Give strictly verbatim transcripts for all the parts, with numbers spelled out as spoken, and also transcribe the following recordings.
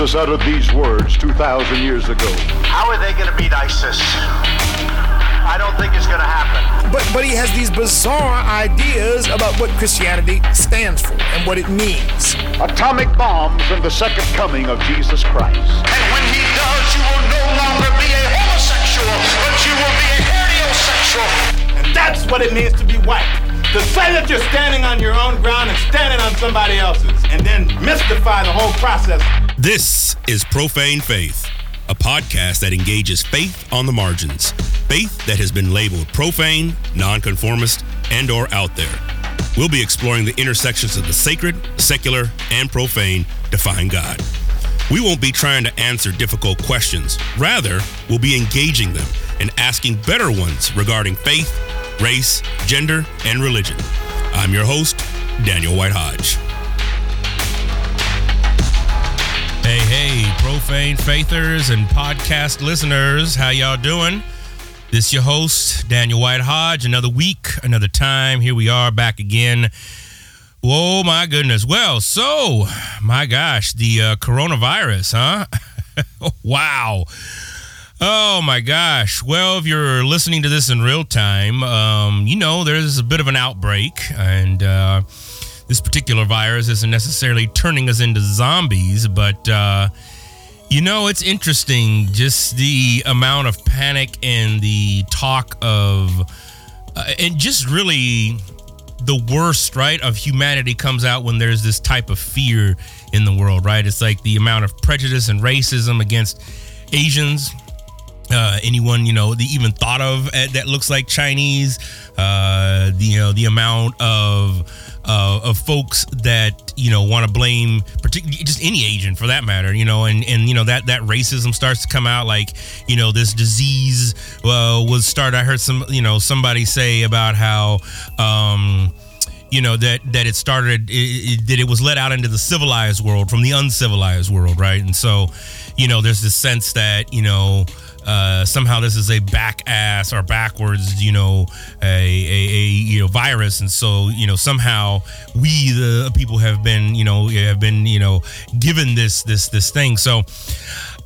ISIS uttered these words two thousand years ago. How are they going to beat ISIS? I don't think it's going to happen. But but he has these bizarre ideas about what Christianity stands for and what it means. Atomic bombs and the second coming of Jesus Christ. And when he does, you will no longer be a homosexual, but you will be a heterosexual. And that's what it means to be white. To say that you're standing on your own ground and standing on somebody else's, and then mystify the whole process. This is Profane Faith, a podcast that engages faith on the margins, faith that has been labeled profane, nonconformist, and or out there. We'll be exploring the intersections of the sacred, secular, and profane to find God. We won't be trying to answer difficult questions. Rather, we'll be engaging them and asking better ones regarding faith, race, gender, and religion. I'm your host, Daniel White Hodge. Hey, hey, profane faithers and podcast listeners, how y'all doing? This is your host, Daniel White Hodge. Another week, another time. Here we are back again. Whoa, my goodness. Well, so, my gosh, the uh, coronavirus, huh? Wow. Oh, my gosh. Well, if you're listening to this in real time, um, you know, there's a bit of an outbreak, and uh, this particular virus isn't necessarily turning us into zombies, but, uh, you know, it's interesting just the amount of panic and the talk of uh, and just really the worst, right, of humanity comes out when there's this type of fear in the world, right? It's like the amount of prejudice and racism against Asians. Uh, anyone, you know, they even thought of uh, that looks like Chinese, uh, the, you know, the amount of uh, of folks that, you know, want to blame particularly just any Asian for that matter, you know, and, and, you know, that that racism starts to come out like, you know, this disease uh, was started. I heard some, you know, somebody say about how, um, you know, that that it started, it, it, that it was let out into the civilized world from the uncivilized world. Right. And so, you know, there's this sense that, you know, Uh, somehow this is a back ass or backwards, you know, a, a, a you know virus, and so you know somehow we the people have been you know have been you know given this this this thing. So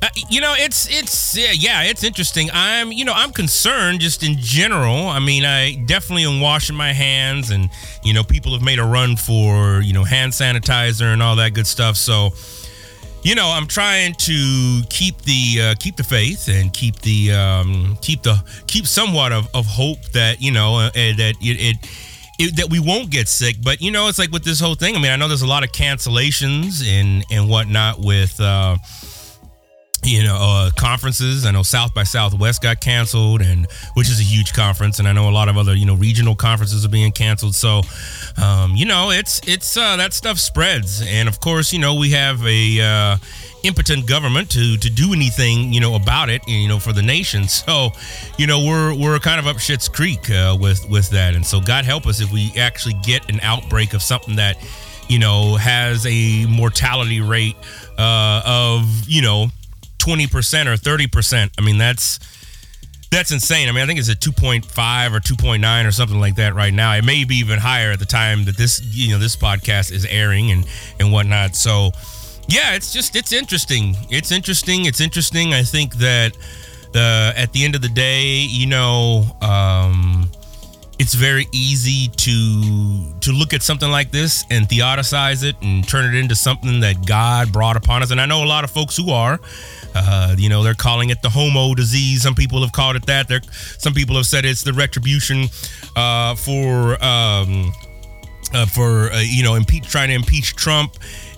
uh, you know it's it's yeah it's interesting. I'm you know I'm concerned just in general. I mean, I definitely am washing my hands, and you know people have made a run for you know hand sanitizer and all that good stuff. So. You know, I'm trying to keep the uh, keep the faith and keep the um, keep the keep somewhat of, of hope that you know uh, that it, it, it that we won't get sick. But you know, it's like with this whole thing. I mean, I know there's a lot of cancellations and and whatnot with uh, you know uh, conferences. I know South by Southwest got canceled, and which is a huge conference. And I know a lot of other you know regional conferences are being canceled. So um, you know, it's it's uh, that stuff spreads, and of course, you know, we have a uh, impotent government to to do anything you know about it, you know, for the nation. So you know, we're we're kind of up shit's creek uh, with with that. And so God help us if we actually get an outbreak of something that you know has a mortality rate uh, of you know. twenty percent or thirty percent. I mean, that's that's insane. I mean, I think it's at two point five or two point nine or something like that right now. It may be even higher at the time that this, you know, this podcast is airing and, and whatnot. So, yeah, it's just, it's interesting. It's interesting. It's interesting. I think that the at the end of the day, you know, um, it's very easy to to look at something like this and theodicize it and turn it into something that God brought upon us. And I know a lot of folks who are, uh, you know, they're calling it the homo disease. Some people have called it that. They're, some people have said it's the retribution uh, for, um, uh, for uh, you know, impeach, trying to impeach Trump.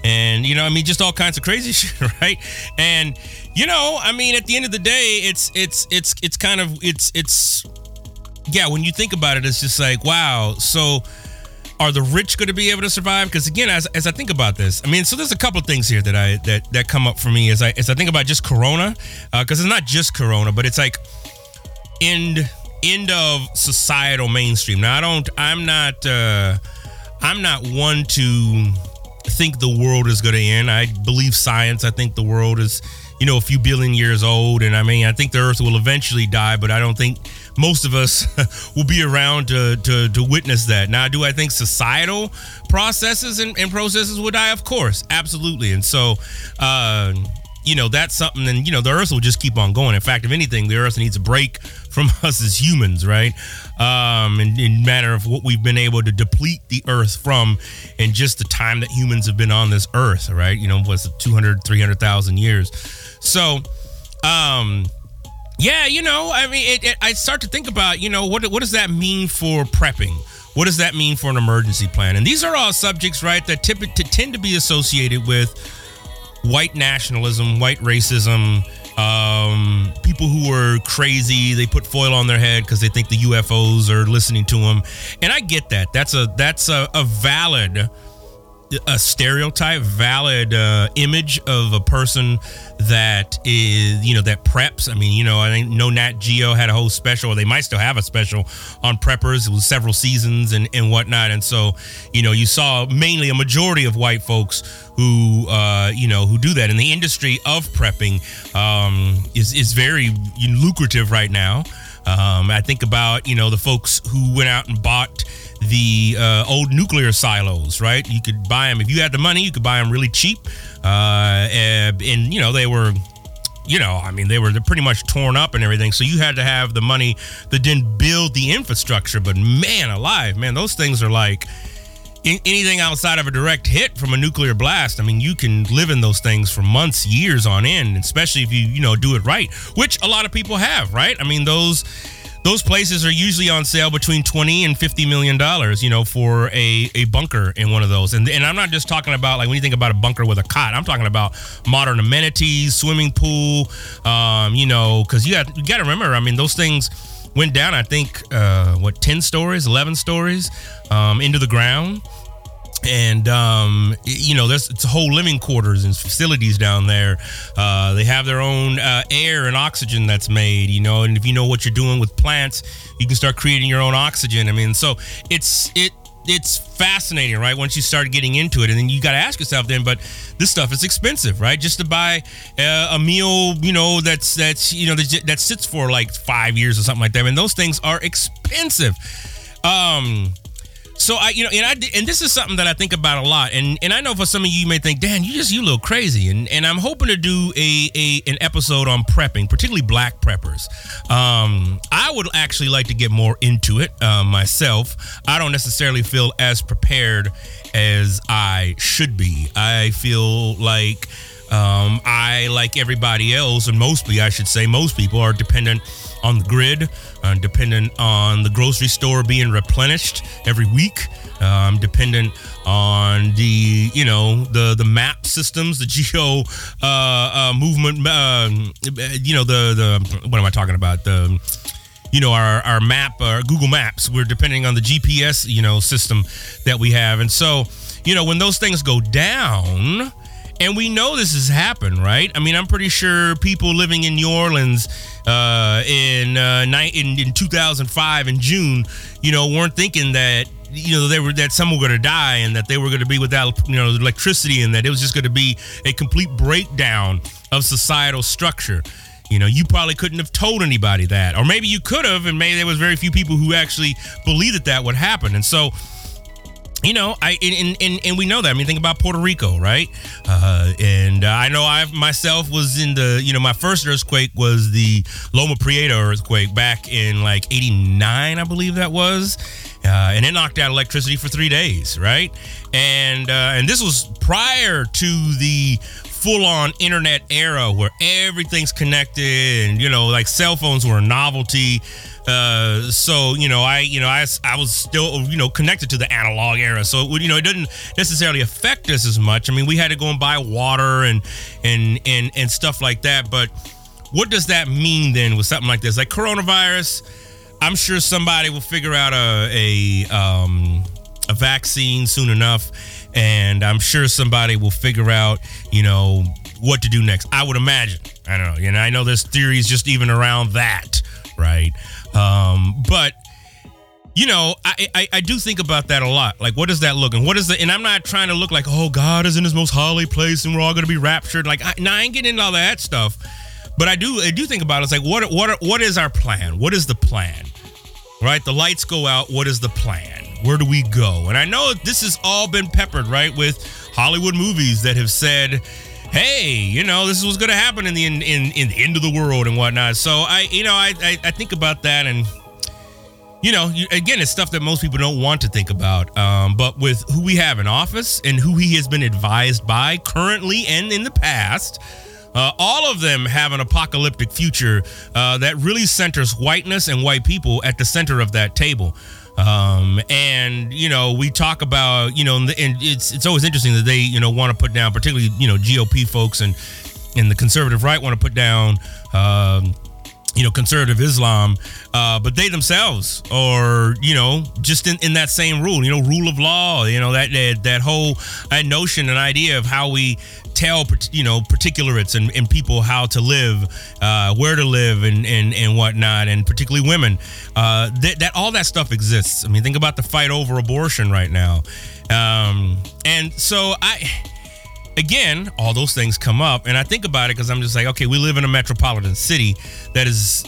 And, you know, I mean, just all kinds of crazy shit. Right. And, you know, I mean, at the end of the day, it's it's it's it's kind of it's it's. Yeah, when you think about it, it's just like, wow, so are the rich going to be able to survive? Because again, as as I think about this, I mean, so there's a couple of things here that I that that come up for me as I as I think about just Corona, because uh, it's not just Corona, but it's like end end of societal mainstream. Now, I don't, I'm not, uh, I'm not one to think the world is going to end. I believe science. I think the world is, you know, a few billion years old, and I mean, I think the Earth will eventually die, but I don't think most of us will be around to, to to witness that. Now, do I think societal processes and, and processes will die? Of course, absolutely. And so, uh, you know, that's something, then, you know, the earth will just keep on going. In fact, if anything, the earth needs a break from us as humans, right? Um, in, in matter of what we've been able to deplete the earth from in just the time that humans have been on this earth, right? You know, what's two hundred, three hundred thousand years. So, um, yeah, you know, I mean, it, it, I start to think about, you know, what what does that mean for prepping? What does that mean for an emergency plan? And these are all subjects, right, that tip, to tend to be associated with white nationalism, white racism, um, people who are crazy. They put foil on their head because they think the U F Os are listening to them. And I get that. That's a that's a, a valid a stereotype, valid uh, image of a person that is, you know, that preps. I mean, you know, I know Nat Geo had a whole special, or they might still have a special on preppers. It was several seasons and, and whatnot. And so, you know, you saw mainly a majority of white folks who, uh, you know, who do that. And the industry of prepping um, is, is very lucrative right now. Um, I think about, you know, the folks who went out and bought the uh, old nuclear silos, right? You could buy them. If you had the money, you could buy them really cheap. Uh, and, and, you know, they were, you know, I mean, they were pretty much torn up and everything. So you had to have the money that didn't build the infrastructure. But man alive, man, those things are like in, anything outside of a direct hit from a nuclear blast. I mean, you can live in those things for months, years on end, especially if you, you know, do it right, which a lot of people have, right? I mean, those... Those places are usually on sale between twenty and fifty million dollars, you know, for a, a bunker in one of those. And and I'm not just talking about, like, when you think about a bunker with a cot, I'm talking about modern amenities, swimming pool, um, you know, because you got you got to remember, I mean, those things went down, I think, uh, what, ten stories, eleven stories um, into the ground. And, um, you know, there's it's whole living quarters and facilities down there. Uh, they have their own uh, air and oxygen that's made, you know, and if you know what you're doing with plants, you can start creating your own oxygen. I mean, so it's it it's fascinating, right? Once you start getting into it, and then you got to ask yourself then, but this stuff is expensive, right? Just to buy uh, a meal, you know, that's that's, you know, that sits for like five years or something like that. I mean, those things are expensive. Um So I, you know, and I, and this is something that I think about a lot, and and I know for some of you, you may think, Dan, you just you a little crazy, and and I'm hoping to do a, a an episode on prepping, particularly Black preppers. Um, I would actually like to get more into it uh, myself. I don't necessarily feel as prepared as I should be. I feel like um, I, like everybody else, and mostly I should say, most people are dependent on the grid, uh, dependent on the grocery store being replenished every week, um, dependent on the, you know, the the map systems, the geo uh, uh, movement, uh, you know, the, the, what am I talking about? The, you know, our, our map, our Google Maps, we're depending on the G P S, you know, system that we have. And so, you know, when those things go down, and we know this has happened, right? I mean, I'm pretty sure people living in New Orleans uh, in, uh, in in two thousand five in June, you know, weren't thinking that, you know, they were that someone were going to die and that they were going to be without, you know, electricity and that it was just going to be a complete breakdown of societal structure. You know, you probably couldn't have told anybody that, or maybe you could have, and maybe there was very few people who actually believed that that would happen. And so, you know, I and, and and we know that. I mean, think about Puerto Rico, right? Uh, and uh, I know I myself was in the, you know, my first earthquake was the Loma Prieta earthquake back in like eighty-nine, I believe that was. Uh, and it knocked out electricity for three days, right? And uh, and this was prior to the full-on internet era where everything's connected and, you know, like cell phones were a novelty. Uh, so, you know, I, you know, I, I was still, you know, connected to the analog era. So, it would, you know, it didn't necessarily affect us as much. I mean, we had to go and buy water and, and, and, and stuff like that. But what does that mean then with something like this? Like coronavirus, I'm sure somebody will figure out a, a, um, a vaccine soon enough. And I'm sure somebody will figure out, you know, what to do next. I would imagine. I don't know. You know, I know there's theories just even around that, right? Um, but, you know, I, I, I do think about that a lot. Like, what does that look? And what is the, and I'm not trying to look like, oh, God is in his most holy place and we're all going to be raptured. Like, I, no, I ain't getting into all that stuff. But I do, I do think about it. It's like, what, what, what is our plan? What is the plan? Right? The lights go out. What is the plan? Where do we go? And I know this has all been peppered, right, with Hollywood movies that have said, hey, you know, this is what's going to happen in the in, in, in the end of the world and whatnot. So I, you know, I, I, I think about that, and you know, you, again, it's stuff that most people don't want to think about. Um, but with who we have in office and who he has been advised by currently and in the past, uh, all of them have an apocalyptic future uh, that really centers whiteness and white people at the center of that table. Um, and, you know, we talk about, you know, and it's it's always interesting that they, you know, want to put down, particularly, you know, G O P folks and and the conservative right want to put down, um, you know, conservative Islam. Uh, but they themselves are, you know, just in, in that same rule, you know, rule of law, you know, that that, that whole that notion and idea of how we tell, you know, particulates and, and people how to live, uh, where to live and, and, and whatnot, and particularly women, uh, that, that all that stuff exists. I mean, think about the fight over abortion right now. Um, and so I, again, all those things come up and I think about it because I'm just like, okay, we live in a metropolitan city that is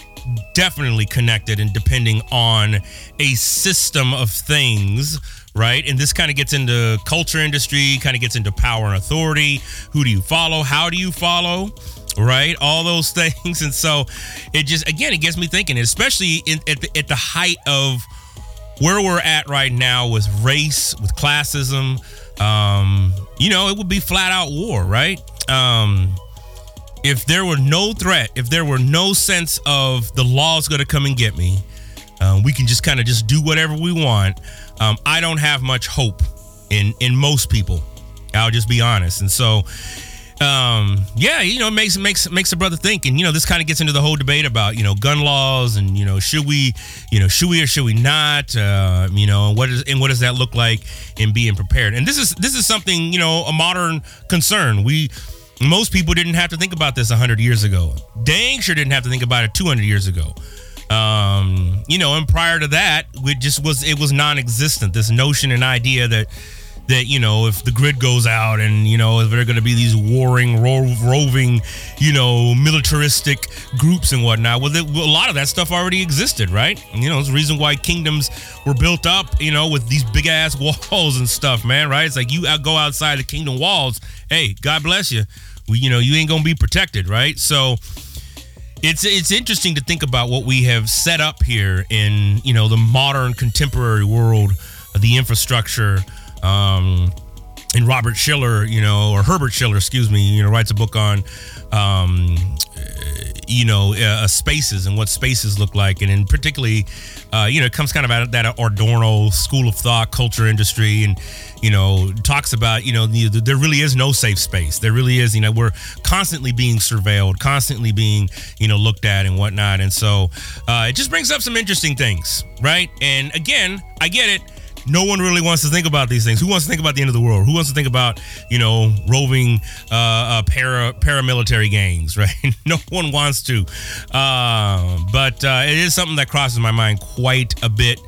definitely connected and depending on a system of things, right? And this kind of gets into culture industry, kind of gets into power and authority. Who do you follow? How do you follow? Right? All those things. And so it just, again, it gets me thinking, especially in, at, the, at the height of where we're at right now with race, with classism, um, you know, it would be flat out war, right? Um, if there were no threat, if there were no sense of the law's going to come and get me, uh, we can just kind of just do whatever we want. Um, I don't have much hope in, in most people. I'll just be honest. And so, um, yeah, you know, it makes, makes, makes a brother think. And, you know, this kind of gets into the whole debate about, you know, gun laws and, you know, should we, you know, should we or should we not, uh, you know, what is, and what does that look like in being prepared? And this is, this is something, you know, a modern concern. We, most people didn't have to think about this a hundred years ago. Dang sure didn't have to think about it two hundred years ago. Um, you know, and prior to that, it just was, it was non-existent, this notion and idea that, that, you know, if the grid goes out and, you know, if there are going to be these warring, ro- roving, you know, militaristic groups and whatnot. Well, the, a lot of that stuff already existed, right? You know, it's the reason why kingdoms were built up, you know, with these big ass walls and stuff, man, right? It's like you go outside the kingdom walls. Hey, God bless you. Well, you know, you ain't going to be protected, right? So, It's it's interesting to think about what we have set up here in, you know, the modern contemporary world, the infrastructure. Um, and Robert Schiller, you know, or Herbert Schiller, excuse me, you know, writes a book on, um, you know, uh, spaces and what spaces look like. And in particularly, uh, you know, it comes kind of out of that Ardorno school of thought, culture industry, and, you know, talks about, you know, the, the, there really is no safe space. There really is, you know, we're constantly being surveilled, constantly being, you know, looked at and whatnot. And so uh, it just brings up some interesting things. Right. And again, I get it. No one really wants to think about these things. Who wants to think about the end of the world? Who wants to think about, you know, roving uh, uh, para paramilitary gangs, right? No one wants to. Uh, but uh, it is something that crosses my mind quite a bit.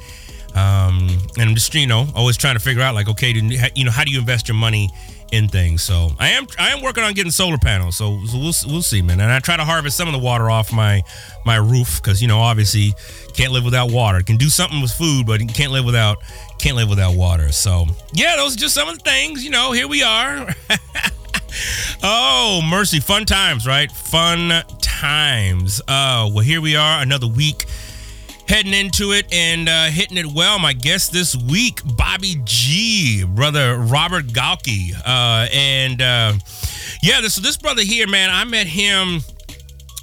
Um, and I'm just, you know, always trying to figure out, like, okay, you know, how do you invest your money in things? So I am I am working on getting solar panels. So, so we'll we'll see, man. And I try to harvest some of the water off my my roof because, you know, obviously can't live without water. Can do something with food, but can't live without can't live without water. So, yeah, those are just some of the things, you know, here we are. Oh, mercy. Fun times, right? Fun times. Uh, well, here we are. Another week. Heading into it and uh, hitting it well. My guest this week, Bobby G, brother Robert Gaunky. Uh, and uh, yeah, this, this brother here, man, I met him,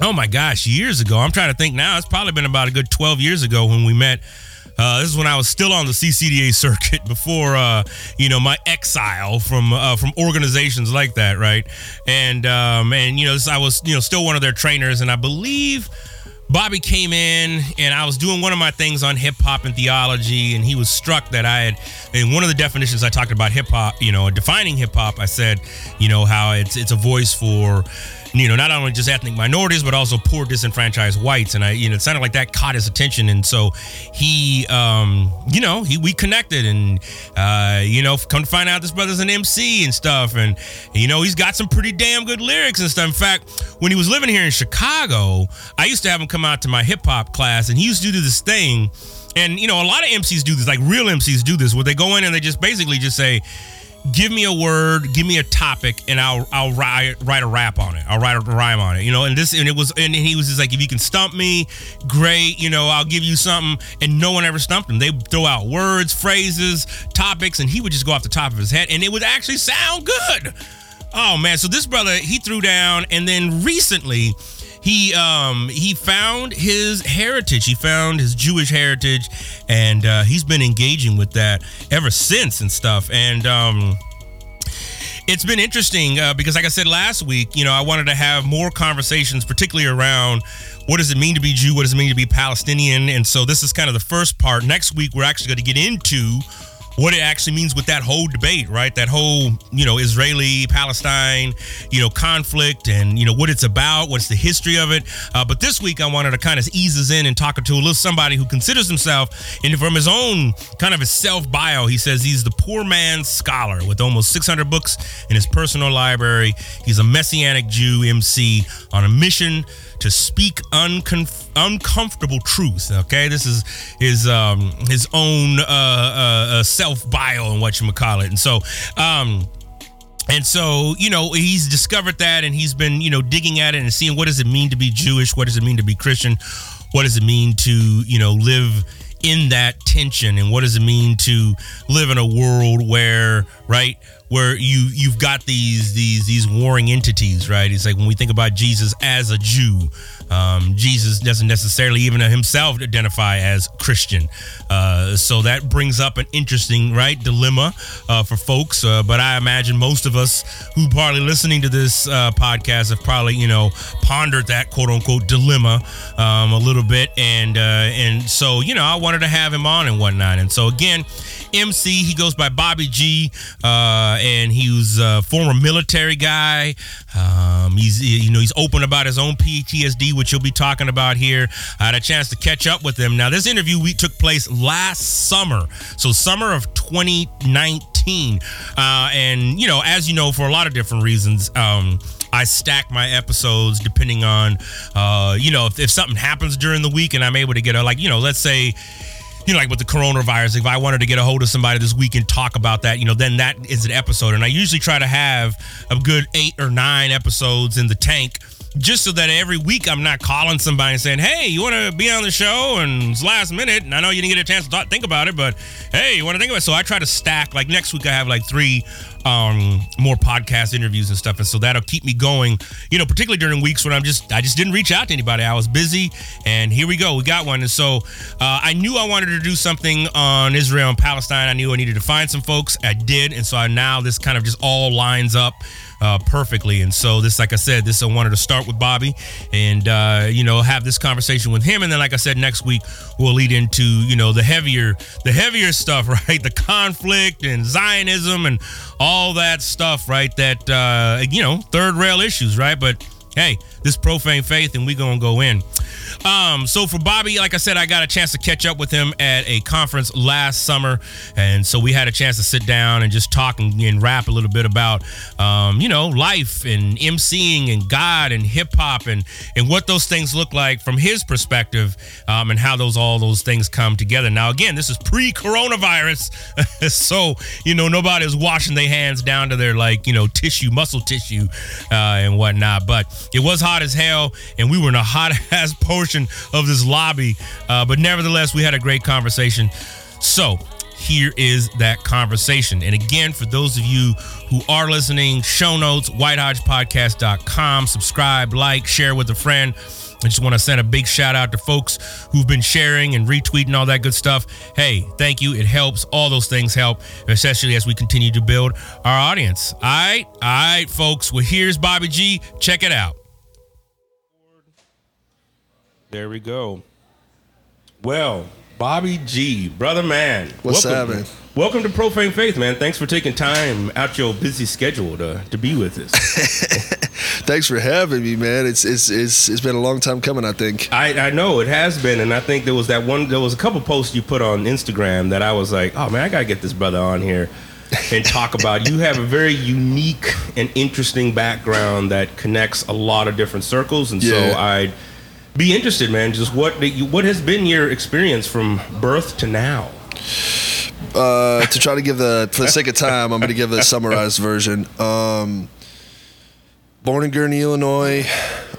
oh my gosh, years ago. I'm trying to think now. It's probably been about a good twelve years ago when we met. Uh, this is when I was still on the C C D A circuit before, uh, you know, my exile from uh, from organizations like that, right? And, um, and you know, I was, you know, still one of their trainers, and I believe Bobby came in and I was doing one of my things on hip hop and theology, and he was struck that I had, in one of the definitions I talked about hip hop, you know, defining hip hop, I said, you know, how it's it's a voice for, you know, not only just ethnic minorities, but also poor disenfranchised whites. And I, you know, it sounded like that caught his attention. And so he, um, you know, he, we connected and, uh, you know, come to find out this brother's an M C and stuff. And, you know, he's got some pretty damn good lyrics and stuff. In fact, when he was living here in Chicago, I used to have him come out to my hip hop class, and he used to do this thing. And, you know, a lot of M Cs do this, like real M Cs do this, where they go in and they just basically just say, give me a word, give me a topic, and I'll I'll write write a rap on it. I'll write a rhyme on it, you know. And this and it was and he was just like, if you can stump me, great, you know, I'll give you something. And no one ever stumped him. They would throw out words, phrases, topics, and he would just go off the top of his head, and it would actually sound good. Oh man! So this brother, he threw down, and then recently, he um he found his heritage. He found his Jewish heritage, and uh, he's been engaging with that ever since and stuff. And um, it's been interesting uh, because, like I said last week, you know, I wanted to have more conversations, particularly around what does it mean to be Jew, what does it mean to be Palestinian, and so this is kind of the first part. Next week, we're actually going to get into what it actually means with that whole debate, right? That whole, you know, Israeli-Palestine, you know, conflict and, you know, what it's about, what's the history of it. Uh, but this week I wanted to kind of ease us in and talk to a little somebody who considers himself, and from his own kind of his self-bio, he says he's the poor man's scholar with almost six hundred books in his personal library. He's a Messianic Jew M C on a mission to speak uncomf- uncomfortable truth. Okay, this is his um, his own uh, uh, self bio and what you call it. And so, um, and so, you know, he's discovered that, and he's been, you know, digging at it and seeing what does it mean to be Jewish, what does it mean to be Christian, what does it mean to, you know, live in that tension, and what does it mean to live in a world where, right, where you you've got these these these warring entities, right? It's like when we think about Jesus as a Jew, um, Jesus doesn't necessarily even himself identify as Christian, uh, so that brings up an interesting, right, dilemma uh, for folks. Uh, but I imagine most of us who probably listening to this uh, podcast have probably, you know, pondered that quote unquote dilemma um, a little bit, and uh, and so, you know, I wanted to have him on and whatnot. And so again, M C, he goes by Bobby G. Uh, And he was a former military guy. Um, he's, you know, he's open about his own P T S D, which you'll be talking about here. I had a chance to catch up with him. Now, this interview we took place last summer, so summer of twenty nineteen. Uh, and, you know, as you know, for a lot of different reasons, um, I stack my episodes depending on, uh, you know, if, if something happens during the week and I'm able to get a, like, you know, let's say, you know, like with the coronavirus, if I wanted to get a hold of somebody this week and talk about that, you know, then that is an episode. And I usually try to have a good eight or nine episodes in the tank, just so that every week I'm not calling somebody and saying, hey, you want to be on the show? And it's last minute, and I know you didn't get a chance to th- think about it, but hey, you want to think about it? So I try to stack, like next week I have like three um, more podcast interviews and stuff. And so that'll keep me going, you know, particularly during weeks when I'm just, I just didn't reach out to anybody. I was busy, and here we go. We got one. And so uh, I knew I wanted to do something on Israel and Palestine. I knew I needed to find some folks. I did. And so I, now this kind of just all lines up Uh, perfectly. And so this, like I said, this I wanted to start with Bobby and, uh, you know, have this conversation with him. And then, like I said, next week we'll lead into, you know, the heavier, the heavier stuff, right? The conflict and Zionism and all that stuff, right? That, uh, you know, third rail issues, right? But hey, this profane faith, and we gonna go in. Um, so for Bobby, like I said, I got a chance to catch up with him at a conference last summer, and so we had a chance to sit down and just talk and, and rap a little bit about, um, you know, life and emceeing and God and hip hop and and what those things look like from his perspective, um, and how those all those things come together. Now, again, this is pre-coronavirus, so you know nobody is washing their hands down to their, like, you know, tissue, muscle tissue, uh, and whatnot. But it was hot as hell, and we were in a hot ass portion of this lobby, uh, but nevertheless we had a great conversation. So here is that conversation. And again, for those of you who are listening, show notes, white hodge podcast dot com. Subscribe, like, share with a friend. I just want to send a big shout out to folks who've been sharing and retweeting, all that good stuff. Hey, thank you. It helps. All those things help, especially as we continue to build our audience. All right. All right, folks. Well, here's Bobby G. Check it out. There we go. Well, Bobby G, brother man. What's up, man? Welcome to Profane Faith, man. Thanks for taking time out your busy schedule to, to be with us. Thanks for having me, man. It's it's it's it's been a long time coming, I think. I, I know it has been, and I think there was that one there was a couple posts you put on Instagram that I was like, oh man, I gotta get this brother on here and talk about. You have a very unique and interesting background that connects a lot of different circles, and yeah. so I be interested, man. Just what what has been your experience from birth to now? uh, to try to give the, for the sake of time, I'm going to give the summarized version. Um, born in Gurnee, Illinois,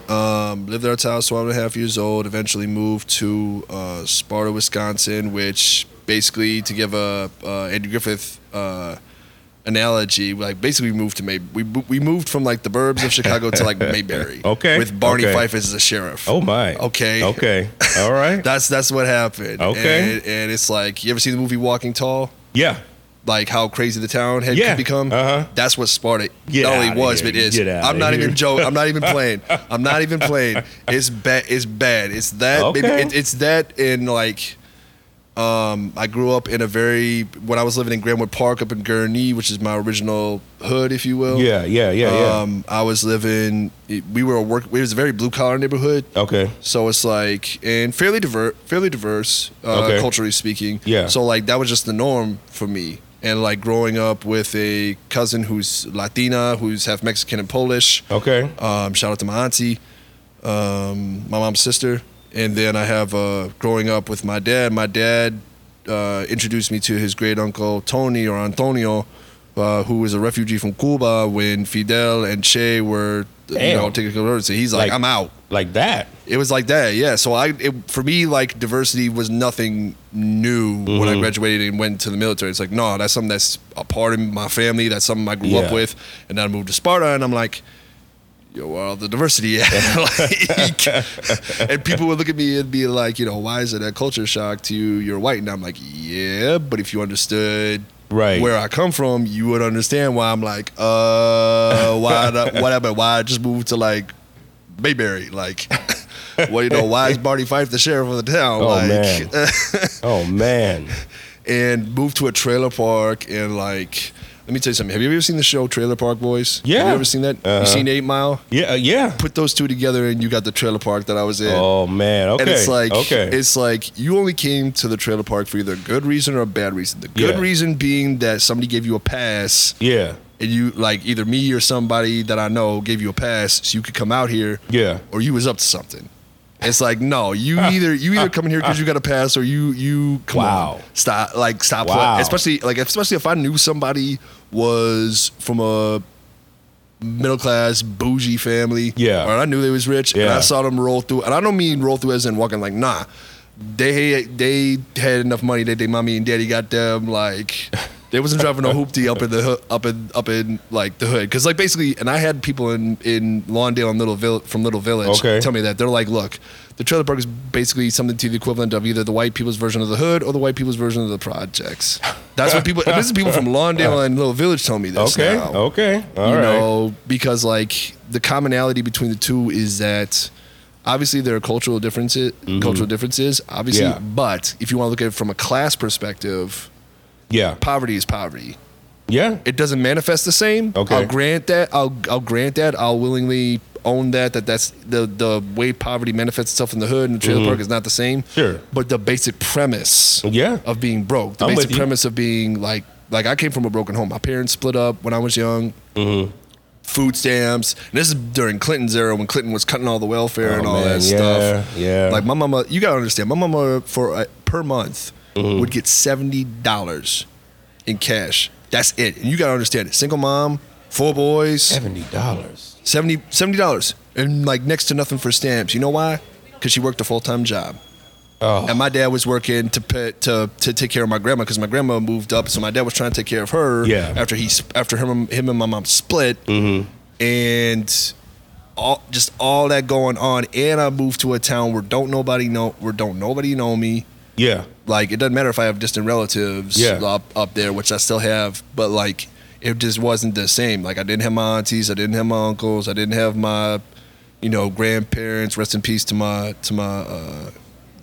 um, lived there until I was twelve and a half years old, eventually moved to uh, Sparta, Wisconsin, which basically, to give a uh, Andrew Griffith uh, analogy, like basically we moved to May- we we moved from like the burbs of Chicago to like Mayberry. Okay. With Barney okay. Fife as the sheriff. Oh my. Okay. Okay. All right. that's that's what happened. Okay. And, and it's like, you ever seen the movie Walking Tall? Yeah. Like how crazy the town had yeah. become. Uh-huh. That's what Sparta get not only was, here. but is. I'm not here. even joking. I'm not even playing. I'm not even playing. It's bad. It's bad. It's that. Okay. It, it, it's that and like. Um, I grew up in a very, when I was living in Grandwood Park up in Gurnee, which is my original hood, if you will. Yeah, yeah, yeah, um, yeah. I was living, we were a work, it was a very blue collar neighborhood. Okay. So it's like, and fairly diverse, fairly diverse, uh, okay. culturally speaking. Yeah. So like, that was just the norm for me. And like growing up with a cousin who's Latina, who's half Mexican and Polish. Okay. Um, shout out to my auntie, um, my mom's sister. And then I have uh, growing up with my dad. My dad uh, introduced me to his great uncle Tony or Antonio, uh, who was a refugee from Cuba when Fidel and Che were, Damn. you know, taking converted. So he's like, like, I'm out. Like that. It was like that, yeah. So I, it, for me, like diversity was nothing new mm-hmm. when I graduated and went to the military. It's like, no, that's something that's a part of my family. That's something I grew yeah. up with. And then I moved to Sparta, and I'm like, yo, well, the diversity, like, and people would look at me and be like, you know, why is it a culture shock to you? You're white. And I'm like, yeah, but if you understood right. where I come from, you would understand why I'm like, uh, why, the, whatever, why I just moved to like Mayberry, like, well, you know, why is Barney Fife the sheriff of the town? Oh, like, man. oh, man. And moved to a trailer park and like, let me tell you something. Have you ever seen the show Trailer Park Boys? Yeah. Have you ever seen that? Uh-huh. You seen Eight Mile? Yeah, uh, yeah. Put those two together and you got the trailer park that I was in. Oh, man. Okay. And it's like, okay. it's like you only came to the trailer park for either a good reason or a bad reason. The good yeah. reason being that somebody gave you a pass. Yeah. And you, like, either me or somebody that I know gave you a pass so you could come out here. Yeah. Or you was up to something. It's like, no, you either you either come in here because you got a pass or you you come wow. on, stop like stop wow. playing. Especially like especially if I knew somebody was from a middle class bougie family, yeah, or I knew they was rich, yeah. and I saw them roll through, and I don't mean roll through as in walking like nah, they they had enough money that their mommy and daddy got them like. They wasn't driving a hoopty up in the up in up in like the hood, because like basically, and I had people in in Lawndale and Little Village from Little Village okay. tell me that they're like, look, the trailer park is basically something to the equivalent of either the white people's version of the hood or the white people's version of the projects. That's what people. This is people from Lawndale and Little Village tell me this. Okay, now. okay, all you right. know, because like the commonality between the two is that. Obviously, there are cultural differences. Mm-hmm. Cultural differences, obviously, yeah. but if you want to look at it from a class perspective, yeah, poverty is poverty. Yeah, it doesn't manifest the same. Okay, I'll grant that. I'll I'll grant that. I'll willingly own that. That that's the the way poverty manifests itself in the hood and the trailer mm-hmm. park is not the same. Sure, but the basic premise, yeah. of being broke, the I'm basic premise of being like like I came from a broken home. My parents split up when I was young. Mm-hmm. Food stamps. And this is during Clinton's era when Clinton was cutting all the welfare oh, and all man, that yeah, stuff. Yeah. Like my mama, you gotta understand, my mama for uh, per month mm-hmm. would get seventy dollars in cash. That's it. And you gotta understand it. Single mom, four boys. seventy dollars. seventy dollars. And like next to nothing for stamps. You know why? Because she worked a full-time job. Oh. And my dad was working to pay, to to take care of my grandma because my grandma moved up, so my dad was trying to take care of her. Yeah. After he after him him and my mom split, mm-hmm. and all just all that going on, and I moved to a town where don't nobody know where don't nobody know me. Yeah. Like it doesn't matter if I have distant relatives yeah. up up there, which I still have, but like it just wasn't the same. Like I didn't have my aunties, I didn't have my uncles, I didn't have my, you know, grandparents. Rest in peace to my to my. Uh,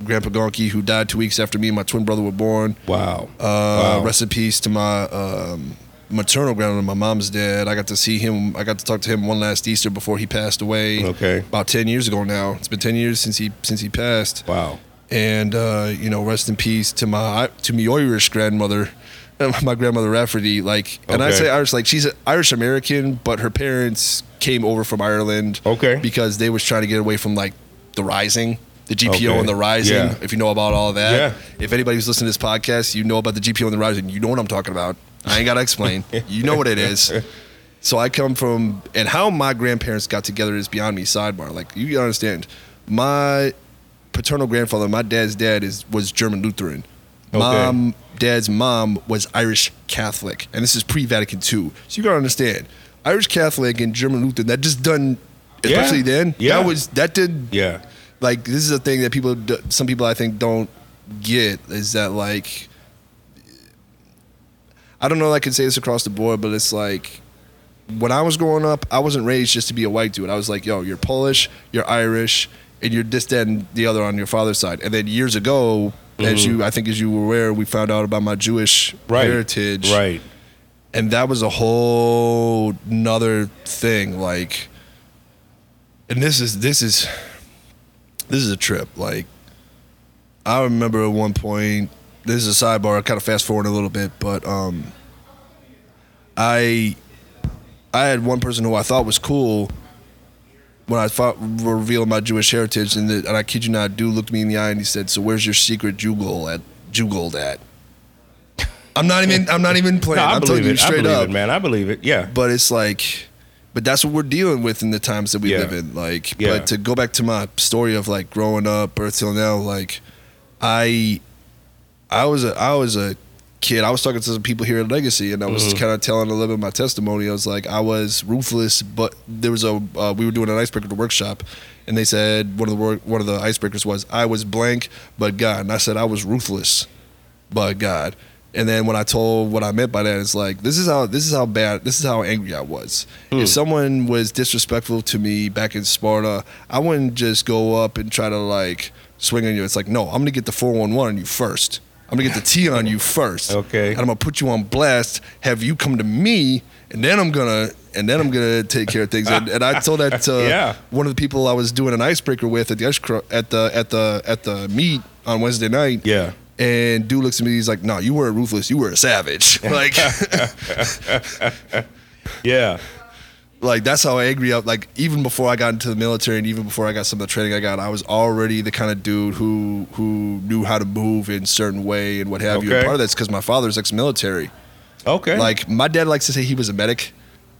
Grandpa Gaunky, who died two weeks after me and my twin brother were born. Wow. Uh, wow. Rest in peace to my um, maternal grandmother, my mom's dad. I got to see him. I got to talk to him one last Easter before he passed away. Okay. About ten years ago now. It's been ten years since he since he passed. Wow. And uh, you know, rest in peace to my to me Irish grandmother, my grandmother Rafferty. Like, and okay. I say Irish, like she's Irish American, but her parents came over from Ireland. Okay. Because they was trying to get away from like the rising. the G P O okay. and the Rising, yeah. if you know about all that. Yeah. If anybody who's listening to this podcast, you know about the G P O and the Rising. You know what I'm talking about. I ain't got to explain. You know what it is. So I come from, and how my grandparents got together is beyond me, sidebar. Like, you understand, my paternal grandfather, my dad's dad is was German Lutheran. Okay. Mom, dad's mom was Irish Catholic. And this is pre-Vatican two. So you got to understand, Irish Catholic and German Lutheran, that just done, especially yeah. then, yeah. that was, that did, yeah. like, this is a thing that people, some people I think don't get, is that, like, I don't know if I can say this across the board, but it's like, when I was growing up, I wasn't raised just to be a white dude. I was like, yo, you're Polish, you're Irish, and you're this, that, and the other on your father's side. And then years ago, mm-hmm. as you, I think as you were aware, we found out about my Jewish right. heritage. Right. And that was a whole nother thing. Like, and this is, this is, this is a trip. Like, I remember at one point, this is a sidebar, I kind of fast forward a little bit, but um, I... I had one person who I thought was cool when I thought revealed my Jewish heritage, and, the, and I kid you not, a dude looked me in the eye and he said, "So where's your secret Jew gold at? Jew gold at?" I'm not even. I'm not even playing. No, I I'm telling it. you straight I believe up, it, man. I believe it. Yeah. But it's like, but that's what we're dealing with in the times that we yeah. live in. Like, yeah. but to go back to my story of like growing up, birth till now, like, I, I was a, I was a. kid, I was talking to some people here at Legacy, and I was mm-hmm. kind of telling a little bit of my testimony. I was like, I was ruthless, but there was a uh, we were doing an icebreaker workshop, and they said one of the one of the icebreakers was I was blank, but God, and I said I was ruthless, but God. And then when I told what I meant by that, it's like this is how this is how bad this is how angry I was. Mm. If someone was disrespectful to me back in Sparta, I wouldn't just go up and try to like swing on you. It's like, no, I'm gonna get the four one one on you first. I'm going to get the tea on you first. Okay. And I'm going to put you on blast, have you come to me, and then I'm going to and then I'm going to take care of things. And, and I told that to yeah. one of the people I was doing an icebreaker with at the ice cr- at the at the at the meet on Wednesday night. Yeah. And dude looks at me, he's like, "No, you weren't ruthless, you were a savage." Like Yeah. Like, that's how angry I, like, even before I got into the military and even before I got some of the training I got, I was already the kind of dude who who knew how to move in a certain way and what have okay. you. And part of that's because my father's ex-military. Okay. Like, my dad likes to say he was a medic,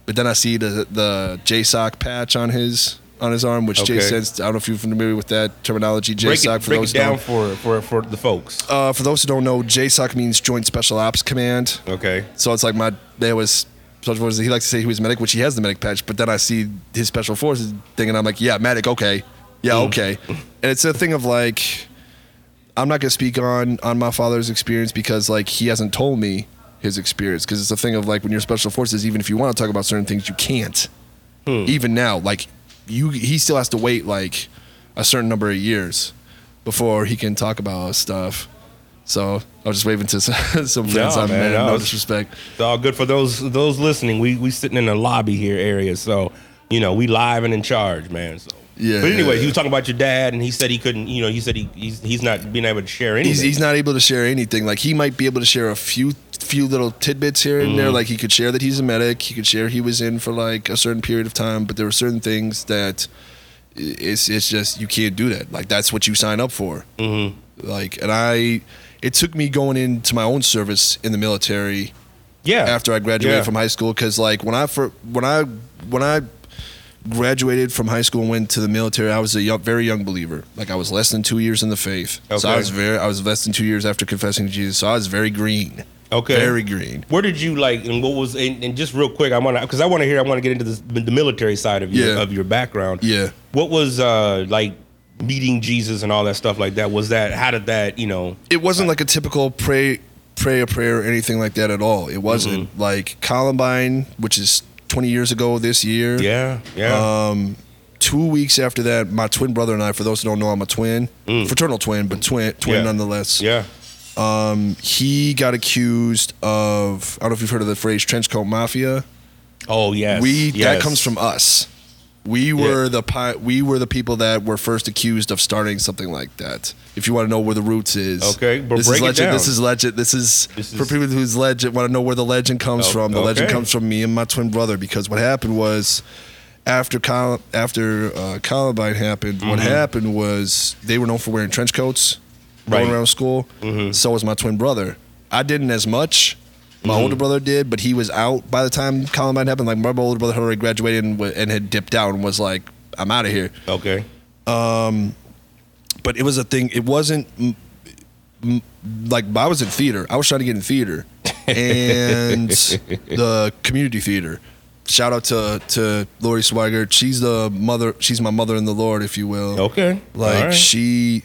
but then I see the the J SOC patch on his on his arm, which okay. J stands, I don't know if you're familiar with that terminology, J SOC. Break it, for break those it down for, for, for the folks. Uh, for those who don't know, J SOC means Joint Special Ops Command. Okay. So it's like my, there was... He likes to say he was medic, which he has the medic patch, but then I see his special forces thing and I'm like, yeah, medic, okay. Yeah, mm. okay. And it's a thing of like, I'm not going to speak on, on my father's experience because like he hasn't told me his experience, because it's a thing of like when you're special forces, even if you want to talk about certain things, you can't. Hmm. Even now, like you, he still has to wait like a certain number of years before he can talk about stuff. So I was just waving to some, some friends no, on man, no, no disrespect. It's all good for those those listening. We we sitting in the lobby here area, so you know we live and in charge, man. So yeah. But anyway, yeah, yeah. he was talking about your dad, and he said he couldn't. You know, he said he he's, he's not being able to share anything. He's, he's not able to share anything. Like he might be able to share a few few little tidbits here and mm. there. Like he could share that he's a medic. He could share he was in for like a certain period of time. But there were certain things that it's it's just you can't do that. Like that's what you sign up for. Mm-hmm. Like and I. It took me going into my own service in the military. Yeah. After I graduated yeah. from high school, because like when I for, when I when I graduated from high school and went to the military, I was a young, very young believer. Like I was less than two years in the faith, okay. so I was very I was less than two years after confessing to Jesus. So I was very green. Okay. Very green. Where did you like, and what was, and, and just real quick, I want to, because I want to hear, I want to get into this, the military side of your yeah. of your background. Yeah. What was uh, like. meeting Jesus and all that stuff like that, was that, how did that, you know? It wasn't like a typical pray, pray a prayer or anything like that at all. It wasn't. Mm-hmm. Like Columbine, which is twenty years ago this year. Yeah, yeah. Um, two weeks after that, my twin brother and I, for those who don't know, I'm a twin, mm. fraternal twin, but twin, twin yeah. nonetheless. Yeah. Um, he got accused of, I don't know if you've heard of the phrase trench coat mafia. Oh, yes. We, yes. That comes from us. We were yeah. the pi- we were the people that were first accused of starting something like that. If you want to know where the roots is, okay, but this break is legend. It down. This is legend. This is, this is for people who's legend want to know where the legend comes oh, from. The okay. legend comes from me and my twin brother, because what happened was, after Col- after uh, Columbine happened, mm-hmm. what happened was they were known for wearing trench coats, right. going around school. Mm-hmm. So was my twin brother. I didn't as much. My mm-hmm. older brother did, but he was out by the time Columbine happened. Like, my older brother had already graduated and, and had dipped out and was like, I'm out of here. Okay. Um, but it was a thing. It wasn't m- m- like I was in theater. I was trying to get in theater and the community theater. Shout out to, to Lori Swigert. She's the mother. She's my mother in the Lord, if you will. Okay. Like right. she,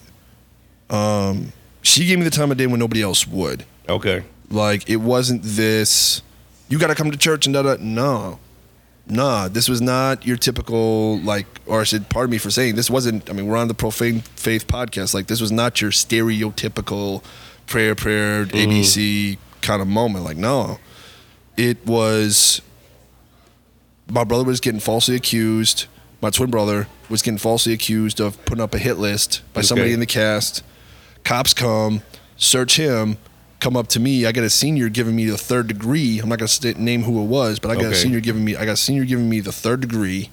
um, she gave me the time of day when nobody else would. Okay. Like, it wasn't this, you got to come to church and da da. No, nah. This was not your typical, like, or I should, pardon me for saying, this wasn't, I mean, we're on the Profane Faith podcast. Like, this was not your stereotypical prayer, prayer, mm-hmm. A B C kind of moment. Like, no, it was, my brother was getting falsely accused. My twin brother was getting falsely accused of putting up a hit list by okay. somebody in the cast. Cops come, search him. Come up to me. I got a senior giving me the third degree. I'm not gonna st- name who it was, but I got okay. a senior giving me. I got a senior giving me the third degree,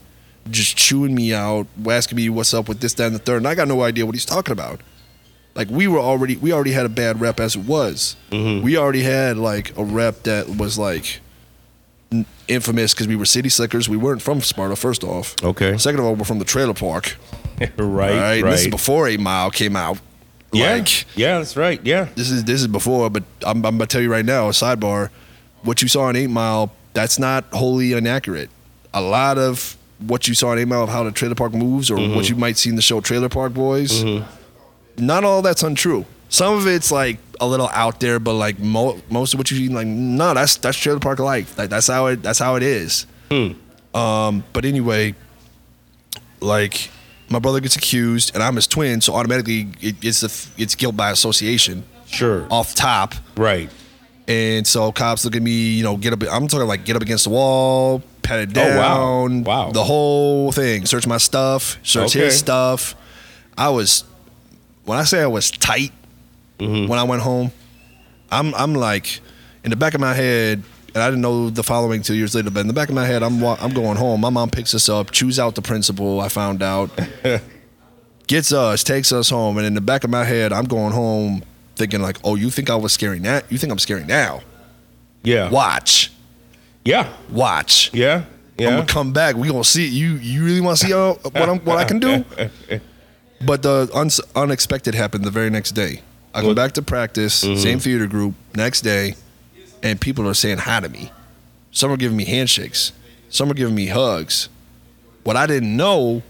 just chewing me out, asking me what's up with this, that, and the third. And I got no idea what he's talking about. Like, we were already, we already had a bad rep as it was. Mm-hmm. We already had like a rep that was like n- infamous because we were city slickers. We weren't from Sparta, first off. Okay. Second of all, we're from the trailer park. right. Right. Right. This is before Eight Mile came out. Yeah, like, yeah, that's right. Yeah, this is this is before, but I'm, I'm about to tell you right now. A sidebar: what you saw in Eight Mile, that's not wholly inaccurate. A lot of what you saw in Eight Mile of how the trailer park moves, or mm-hmm. what you might see in the show Trailer Park Boys, mm-hmm. not all that's untrue. Some of it's like a little out there, but like mo- most of what you see, like no, that's that's trailer park life. Like that's how it that's how it is. Hmm. Um, but anyway, like. My brother gets accused, and I'm his twin, so automatically it, it's the, it's guilt by association. Sure. Off top. Right. And so cops look at me, you know, get up. I'm talking like get up against the wall, pat it down. Oh, wow. Wow. The whole thing. Search my stuff. Search okay. his stuff. I was, when I say I was tight mm-hmm. when I went home, I'm I'm like, in the back of my head, and I didn't know the following two years later, but in the back of my head, I'm I'm going home. My mom picks us up, chews out the principal, I found out, gets us, takes us home. And in the back of my head, I'm going home thinking like, oh, you think I was scary now? You think I'm scary now? Yeah. Watch. Yeah. Watch. Yeah. Yeah. I'm going to come back. We're going to see. You You really want to see how, what, I'm, what I can do? But the un- unexpected happened the very next day. I go back to practice, mm-hmm. same theater group, next day. And people are saying hi to me. Some are giving me handshakes. Some are giving me hugs. What I didn't know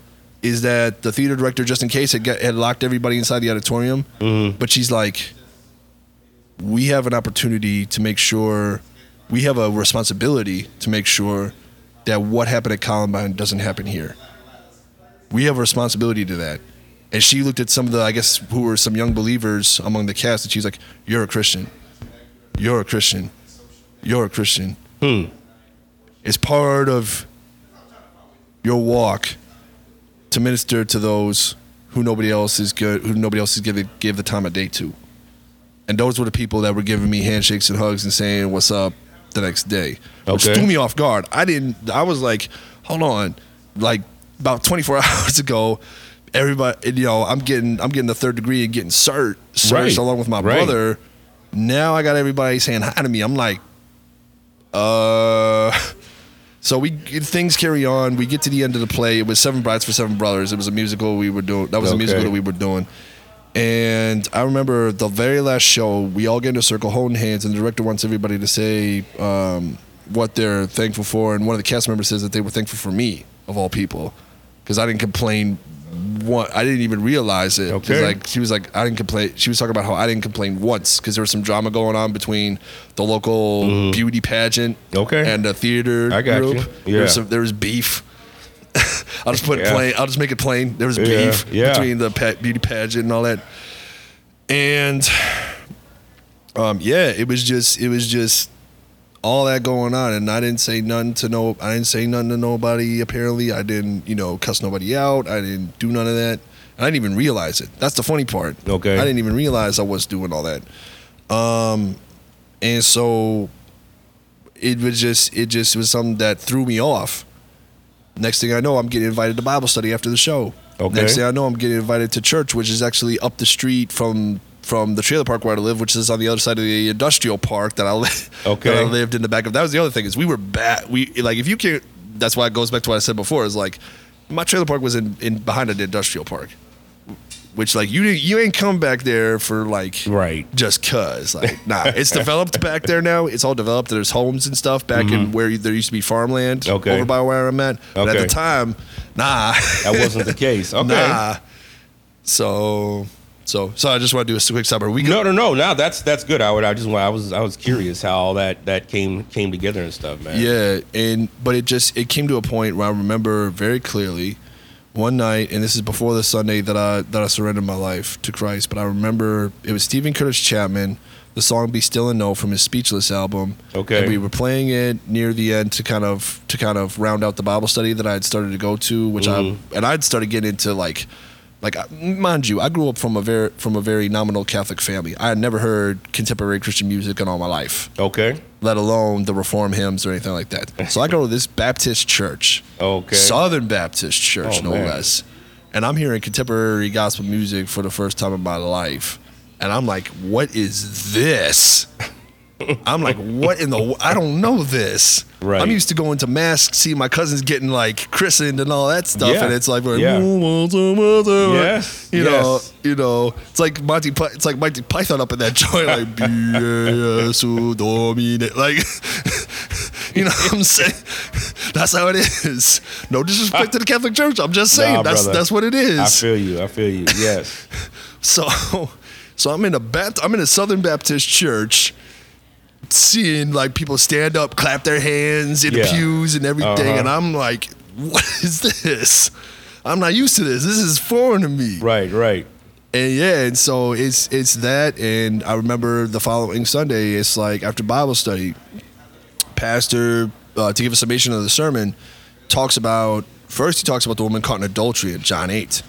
is that the theater director, just in case, had, got, had locked everybody inside the auditorium. Mm-hmm. But she's like, we have an opportunity to make sure, we have a responsibility to make sure that what happened at Columbine doesn't happen here. We have a responsibility to that. And she looked at some of the, I guess, who were some young believers among the cast, and she's like, you're a Christian. You're a Christian. You're a Christian. Hmm. It's part of your walk to minister to those who nobody else is good, who nobody else is giving give the time of day to. And those were the people that were giving me handshakes and hugs and saying what's up the next day, okay. which threw me off guard. I didn't. I was like, hold on, like about twenty-four hours ago, everybody, you know, I'm getting I'm getting the third degree and getting cert, cert right. along with my right. brother. Now I got everybody saying hi to me. I'm like. Uh, so we things carry on. We get to the end of the play. It was Seven Brides for Seven Brothers. It was a musical we were doing. That was okay. a musical that we were doing. And I remember the very last show, we all get in a circle holding hands, and the director wants everybody to say um, what they're thankful for. And one of the cast members says that they were thankful for me, of all people, because I didn't complain. One, I didn't even realize it. Okay. Like she was like, I didn't complain. She was talking about how I didn't complain once because there was some drama going on between the local mm. beauty pageant okay. and the theater I got group. You. Yeah. There was, some, there was beef. I'll just put yeah. plain. I'll just make it plain. There was beef yeah. Yeah. between the pa- beauty pageant and all that. And um, yeah, it was just, it was just all that going on, and I didn't say nothing to no. I didn't say nothing to nobody. Apparently, I didn't, you know, cuss nobody out. I didn't do none of that. And I didn't even realize it. That's the funny part. Okay, I didn't even realize I was doing all that. Um, and so it was just, it just was something that threw me off. Next thing I know, I'm getting invited to Bible study after the show. Okay. Next thing I know, I'm getting invited to church, which is actually up the street from from the trailer park where I live, which is on the other side of the industrial park that I, li- okay. that I lived in the back of. That was the other thing, is we were bad. We, like, if you can't, that's why it goes back to what I said before, is like, my trailer park was in, in behind an industrial park, which, like, you you ain't come back there for, like, right. just cause. Like, nah, it's developed back there now. It's all developed. There's homes and stuff back mm-hmm. in where there used to be farmland okay. over by where I'm at. Okay. But at the time, nah. That wasn't the case. Okay. Nah. So... So, so I just want to do a quick stop. Are we good? No, no, no, no. That's that's good. I would. I just. I was. I was curious how all that, that came came together and stuff, man. Yeah, and but it just it came to a point where I remember very clearly, one night, and this is before the Sunday that I that I surrendered my life to Christ. But I remember it was Stephen Curtis Chapman, the song "Be Still and Know" from his Speechless album. Okay. And we were playing it near the end to kind of to kind of round out the Bible study that I had started to go to, which mm. I and I'd started getting into like. Like, mind you, I grew up from a very from a very nominal Catholic family. I had never heard contemporary Christian music in all my life. Okay. Let alone the Reform hymns or anything like that. So I go to this Baptist church. Okay. Southern Baptist church, oh, no man. less. And I'm hearing contemporary gospel music for the first time in my life. And I'm like, what is this? I'm like, what in the... I don't know this. Right. I'm used to going to mass, see my cousins getting, like, christened and all that stuff, yeah. and it's like, like yeah. yes. you know, yes. you know, it's like Monty, it's like Monty Python up in that joint, like, like, you know what I'm saying? That's how it is. No disrespect to the Catholic Church. I'm just saying nah, that's brother. that's what it is. I feel you. I feel you. Yes. so, so I'm in a Baptist, I'm in a Southern Baptist church. Seeing like people stand up, clap their hands in yeah. the pews and everything, uh-huh. and I'm like, what is this? I'm not used to this. This is foreign to me. Right, right. And yeah, and so it's it's that, and I remember the following Sunday, it's like after Bible study, pastor, uh, to give a summation of the sermon, talks about, first he talks about the woman caught in adultery in John eight.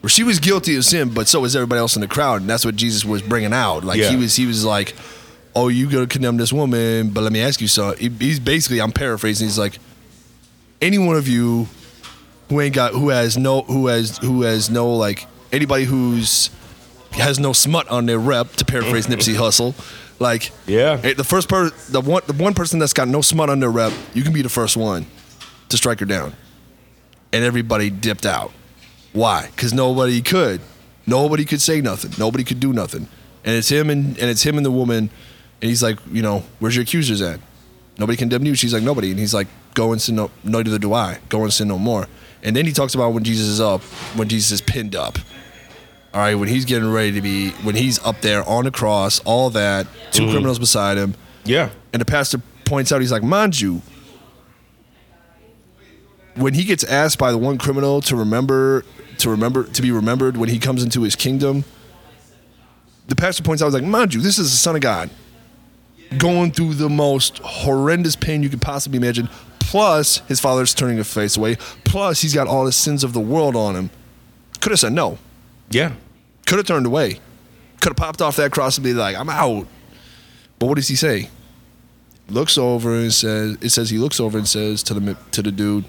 Where she was guilty of sin, but so was everybody else in the crowd, and that's what Jesus was bringing out. Like yeah. he was, he was like, oh, you gonna condemn this woman, but let me ask you something. He's basically, I'm paraphrasing, he's like, any one of you who ain't got, who has no, who has, who has no, like, anybody who's, has no smut on their rep, to paraphrase Nipsey Hussle, like, yeah, the first person, the one, the one person that's got no smut on their rep, you can be the first one to strike her down. And everybody dipped out. Why? Because nobody could. Nobody could say nothing. Nobody could do nothing. And it's him and, and it's him and the woman. And he's like, you know, where's your accusers at? Nobody condemned you. She's like, nobody. And he's like, go and sin no, neither do I. Go and sin no more. And then he talks about when Jesus is up, when Jesus is pinned up. All right, when he's getting ready to be, when he's up there on the cross, all that, two mm-hmm. criminals beside him. Yeah. And the pastor points out, he's like, mind you, when he gets asked by the one criminal to remember, to remember, to be remembered when he comes into his kingdom, the pastor points out, he's like, mind you, this is the Son of God. Going through the most horrendous pain you could possibly imagine. Plus, his father's turning his face away. Plus, he's got all the sins of the world on him. Could have said no. Yeah. Could have turned away. Could have popped off that cross and be like, I'm out. But what does he say? Looks over and says, it says he looks over and says to the to the dude,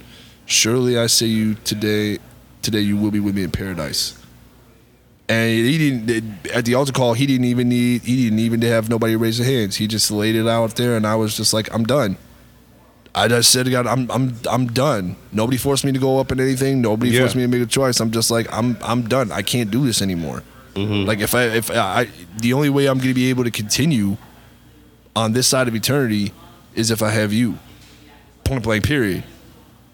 surely I see you today. Today you will be with me in paradise. And he didn't, at the altar call, he didn't even need, he didn't even have nobody raise their hands. He just laid it out there, and I was just like, I'm done. I just said to God, I'm, I'm, I'm done. Nobody forced me to go up in anything. Nobody yeah. forced me to make a choice. I'm just like, I'm, I'm done. I can't do this anymore. Mm-hmm. Like if I, if I, the only way I'm going to be able to continue on this side of eternity is if I have you. Point blank. Period.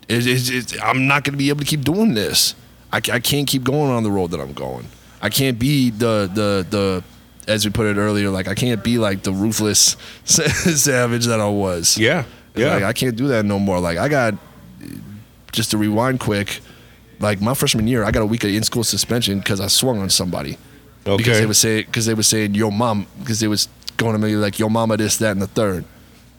It, it, it, I'm not going to be able to keep doing this. I, I can't keep going on the road that I'm going. I can't be the, the, the, as we put it earlier, like, I can't be, like, the ruthless savage that I was. Yeah, yeah. Like, I can't do that no more. Like, I got, just to rewind quick, like, my freshman year, I got a week of in-school suspension because I swung on somebody. Okay. Because they were saying, because they were saying, yo, mom, because they was going to me, like, yo, mama, this, that, and the third.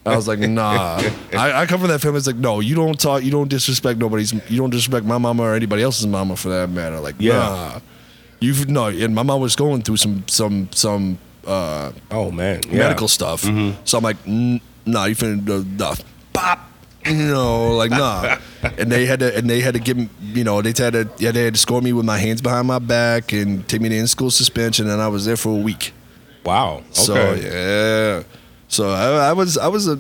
I was like, nah. I, I come from that family. It's like, no, you don't talk, you don't disrespect nobody's, you don't disrespect my mama or anybody else's mama for that matter. Like, yeah. nah. You've no, and my mom was going through some some some uh, oh man yeah. medical stuff. Mm-hmm. So I'm like, nah, you finna do nah. Pop, you know, like nah. And they had to, and they had to give, you know, they had to, yeah, they had to score me with my hands behind my back and take me to in-school suspension, and I was there for a week. Wow. Okay. So yeah, so I, I was, I was a.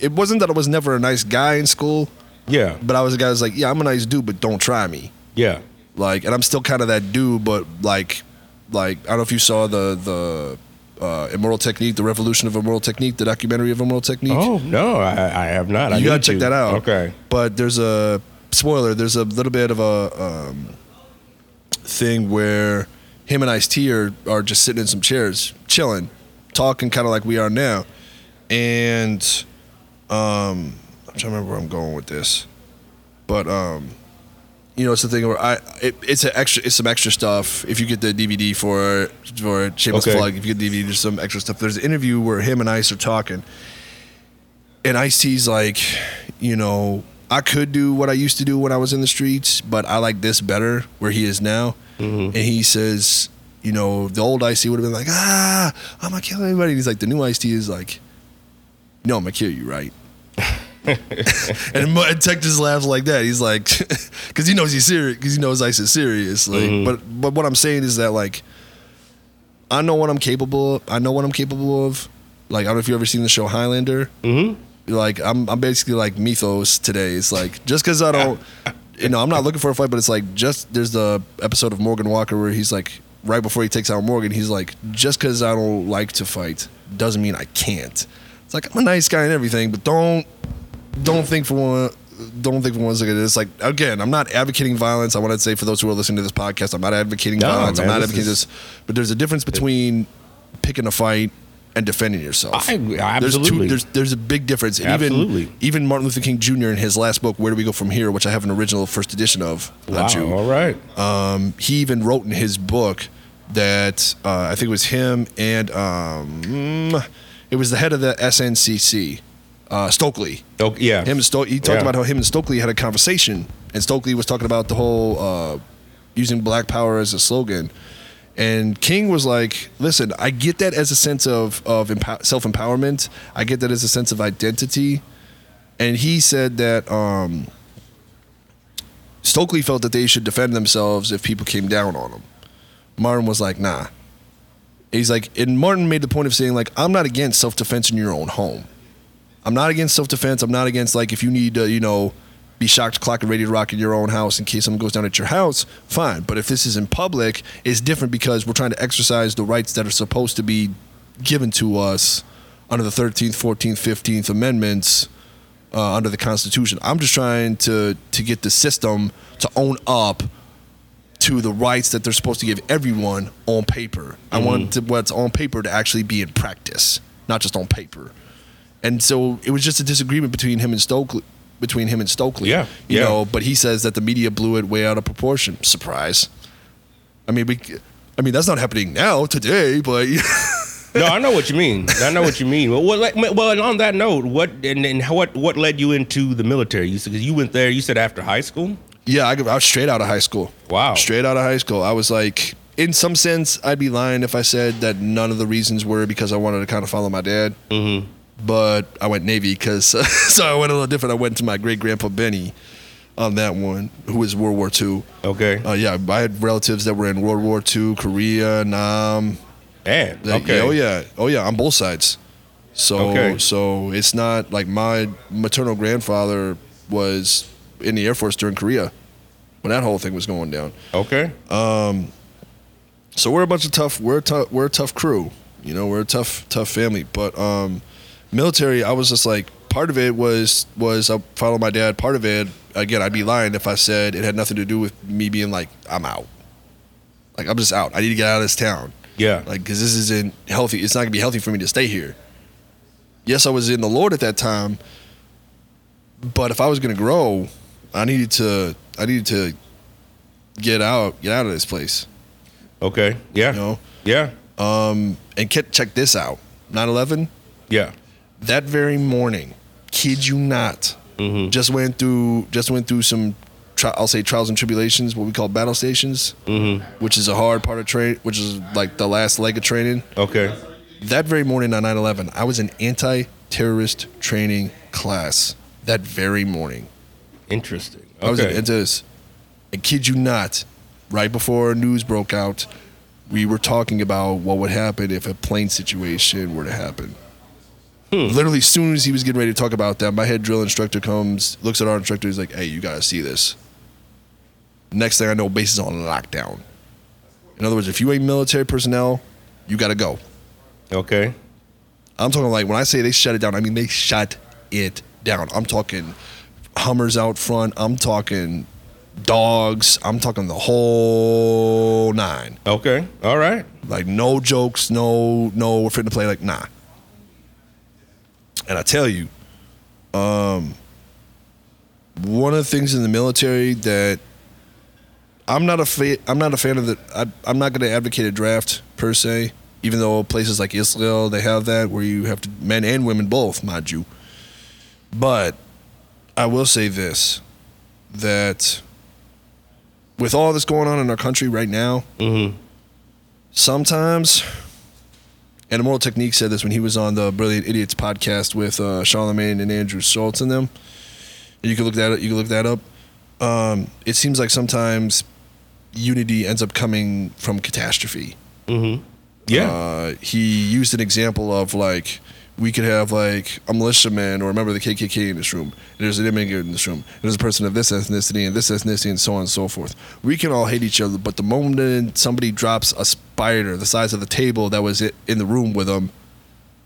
It wasn't that I was never a nice guy in school. Yeah. But I was a guy that's like, yeah, I'm a nice dude, but don't try me. Yeah. Like, and I'm still kind of that dude, but like, like I don't know if you saw the the. Uh, Immortal Technique, The Revolution of Immortal Technique, the documentary of Immortal Technique. Oh, no, I, I have not. I you got to check that out. Okay. But there's a, spoiler, there's a little bit of a um, thing where him and Ice-T are, are just sitting in some chairs, chilling, talking kind of like we are now. And um, I'm trying to remember where I'm going with this. But, um, you know, it's the thing where I it, it's an extra, it's some extra stuff. If you get the D V D for for Shameless okay. Plug, if you get the D V D, there's some extra stuff. There's an interview where him and Ice are talking, and Ice-T's like, you know, I could do what I used to do when I was in the streets, but I like this better where he is now. Mm-hmm. And he says, you know, the old Ice-T would have been like, ah, I'm gonna kill everybody. And he's like, the new Ice-T is like, no, I'm gonna kill you, right? And Tech just laughs like that. He's like, because he knows he's serious. Because he knows Ice is serious. Like, mm-hmm. But but what I'm saying is that like, I know what I'm capable of. I know what I'm capable of. Like, I don't know if you've ever seen the show Highlander. Mm-hmm. Like I'm I'm basically like Mythos today. It's like just because I don't, you know, I'm not looking for a fight. But it's like just there's the episode of Morgan Walker where he's like right before he takes out Morgan, he's like, just because I don't like to fight doesn't mean I can't. It's like I'm a nice guy and everything, but don't. Don't think for one. Don't think for one second. It's like again, I'm not advocating violence. I want to say for those who are listening to this podcast, I'm not advocating no, violence. Man, I'm not advocating this, this. But there's a difference between picking a fight and defending yourself. I, absolutely. There's, two, there's there's a big difference. And absolutely. Even, even Martin Luther King Junior in his last book, Where Do We Go From Here, which I have an original first edition of. Wow. You, all right. Um, he even wrote in his book that uh, I think it was him and um, it was the head of the S N C C. Uh, Stokely. Oh, yeah. Him and Sto- he talked yeah. about how him and Stokely had a conversation, and Stokely was talking about the whole uh, using Black Power as a slogan. And King was like, listen, I get that as a sense of, of empo- self-empowerment. I get that as a sense of identity. And he said that um, Stokely felt that they should defend themselves if people came down on them. Martin was like, nah. He's like, and Martin made the point of saying, like, I'm not against self-defense in your own home. I'm not against self-defense. I'm not against, like, if you need to, you know, be shocked, clock, and ready to rock in your own house in case something goes down at your house, fine. But if this is in public, it's different because we're trying to exercise the rights that are supposed to be given to us under the thirteenth, fourteenth, fifteenth Amendments uh, under the Constitution. I'm just trying to, to get the system to own up to the rights that they're supposed to give everyone on paper. Mm. I want to, what's on paper to actually be in practice, not just on paper. And so it was just a disagreement between him and Stokely. Between him and Stokely, yeah, you yeah. know. But he says that the media blew it way out of proportion. Surprise! I mean, we, I mean, that's not happening now today. But no, I know what you mean. I know what you mean. Well, like, well, on that note, what and, and what what led you into the military? You said you went there. You said after high school. Yeah, I, I was straight out of high school. Wow, straight out of high school. I was like, in some sense, I'd be lying if I said that none of the reasons were because I wanted to kind of follow my dad. Mm-hmm. But I went Navy because, uh, so I went a little different. I went to my great-grandpa Benny on that one, who was World War Two. Okay. Uh, yeah, I had relatives that were in World War Two, Korea, Nam. Man, okay. Yeah, oh, yeah. Oh, yeah, on both sides. So, okay. So it's not like my maternal grandfather was in the Air Force during Korea when that whole thing was going down. Okay. Um. So we're a bunch of tough, we're a tough, we're a tough crew. You know, we're a tough, tough family. But, um. Military, I was just like, part of it was, was I followed my dad. Part of it, again, I'd be lying if I said it had nothing to do with me being like, I'm out. Like, I'm just out. I need to get out of this town. Yeah. Like, because this isn't healthy. It's not going to be healthy for me to stay here. Yes, I was in the Lord at that time. But if I was going to grow, I needed to, I needed to get out, get out of this place. Okay. Yeah. You know? Yeah. Um, and check this out. nine eleven. Yeah. That very morning, kid you not, mm-hmm. just went through just went through some, tri- I'll say trials and tribulations, what we call battle stations, mm-hmm. which is a hard part of train, which is like the last leg of training. Okay. That very morning on nine eleven, I was in anti-terrorist training class. that very morning. Interesting. Okay. I was at this. I kid you not, right before news broke out, we were talking about what would happen if a plane situation were to happen. Hmm. Literally, as soon as he was getting ready to talk about that, my head drill instructor comes, looks at our instructor, he's like, hey, you got to see this. Next thing I know, base is on lockdown. In other words, if you ain't military personnel, you got to go. Okay. I'm talking like, when I say they shut it down, I mean they shut it down. I'm talking Hummers out front. I'm talking dogs. I'm talking the whole nine. Okay. All right. Like, no jokes, no, no, we're fitting to play. Like, nah. And I tell you, um, one of the things in the military that I'm not a fa- I'm not a fan of the I, I'm not going to advocate a draft per se, even though places like Israel, they have that where you have to, men and women both, mind you. But I will say this, that with all that's going on in our country right now, mm-hmm. sometimes. And Immortal Technique said this when he was on the Brilliant Idiots podcast with uh, Charlemagne and Andrew Schultz and them. You can look that up. You can look that up. Um, it seems like sometimes unity ends up coming from catastrophe. Mm-hmm. Yeah. Uh, he used an example of, like, we could have, like, a militiaman or a member of the K K K in this room. And there's an immigrant in this room. And there's a person of this ethnicity and this ethnicity and so on and so forth. We can all hate each other, but the moment somebody drops a spider the size of the table that was in the room with them,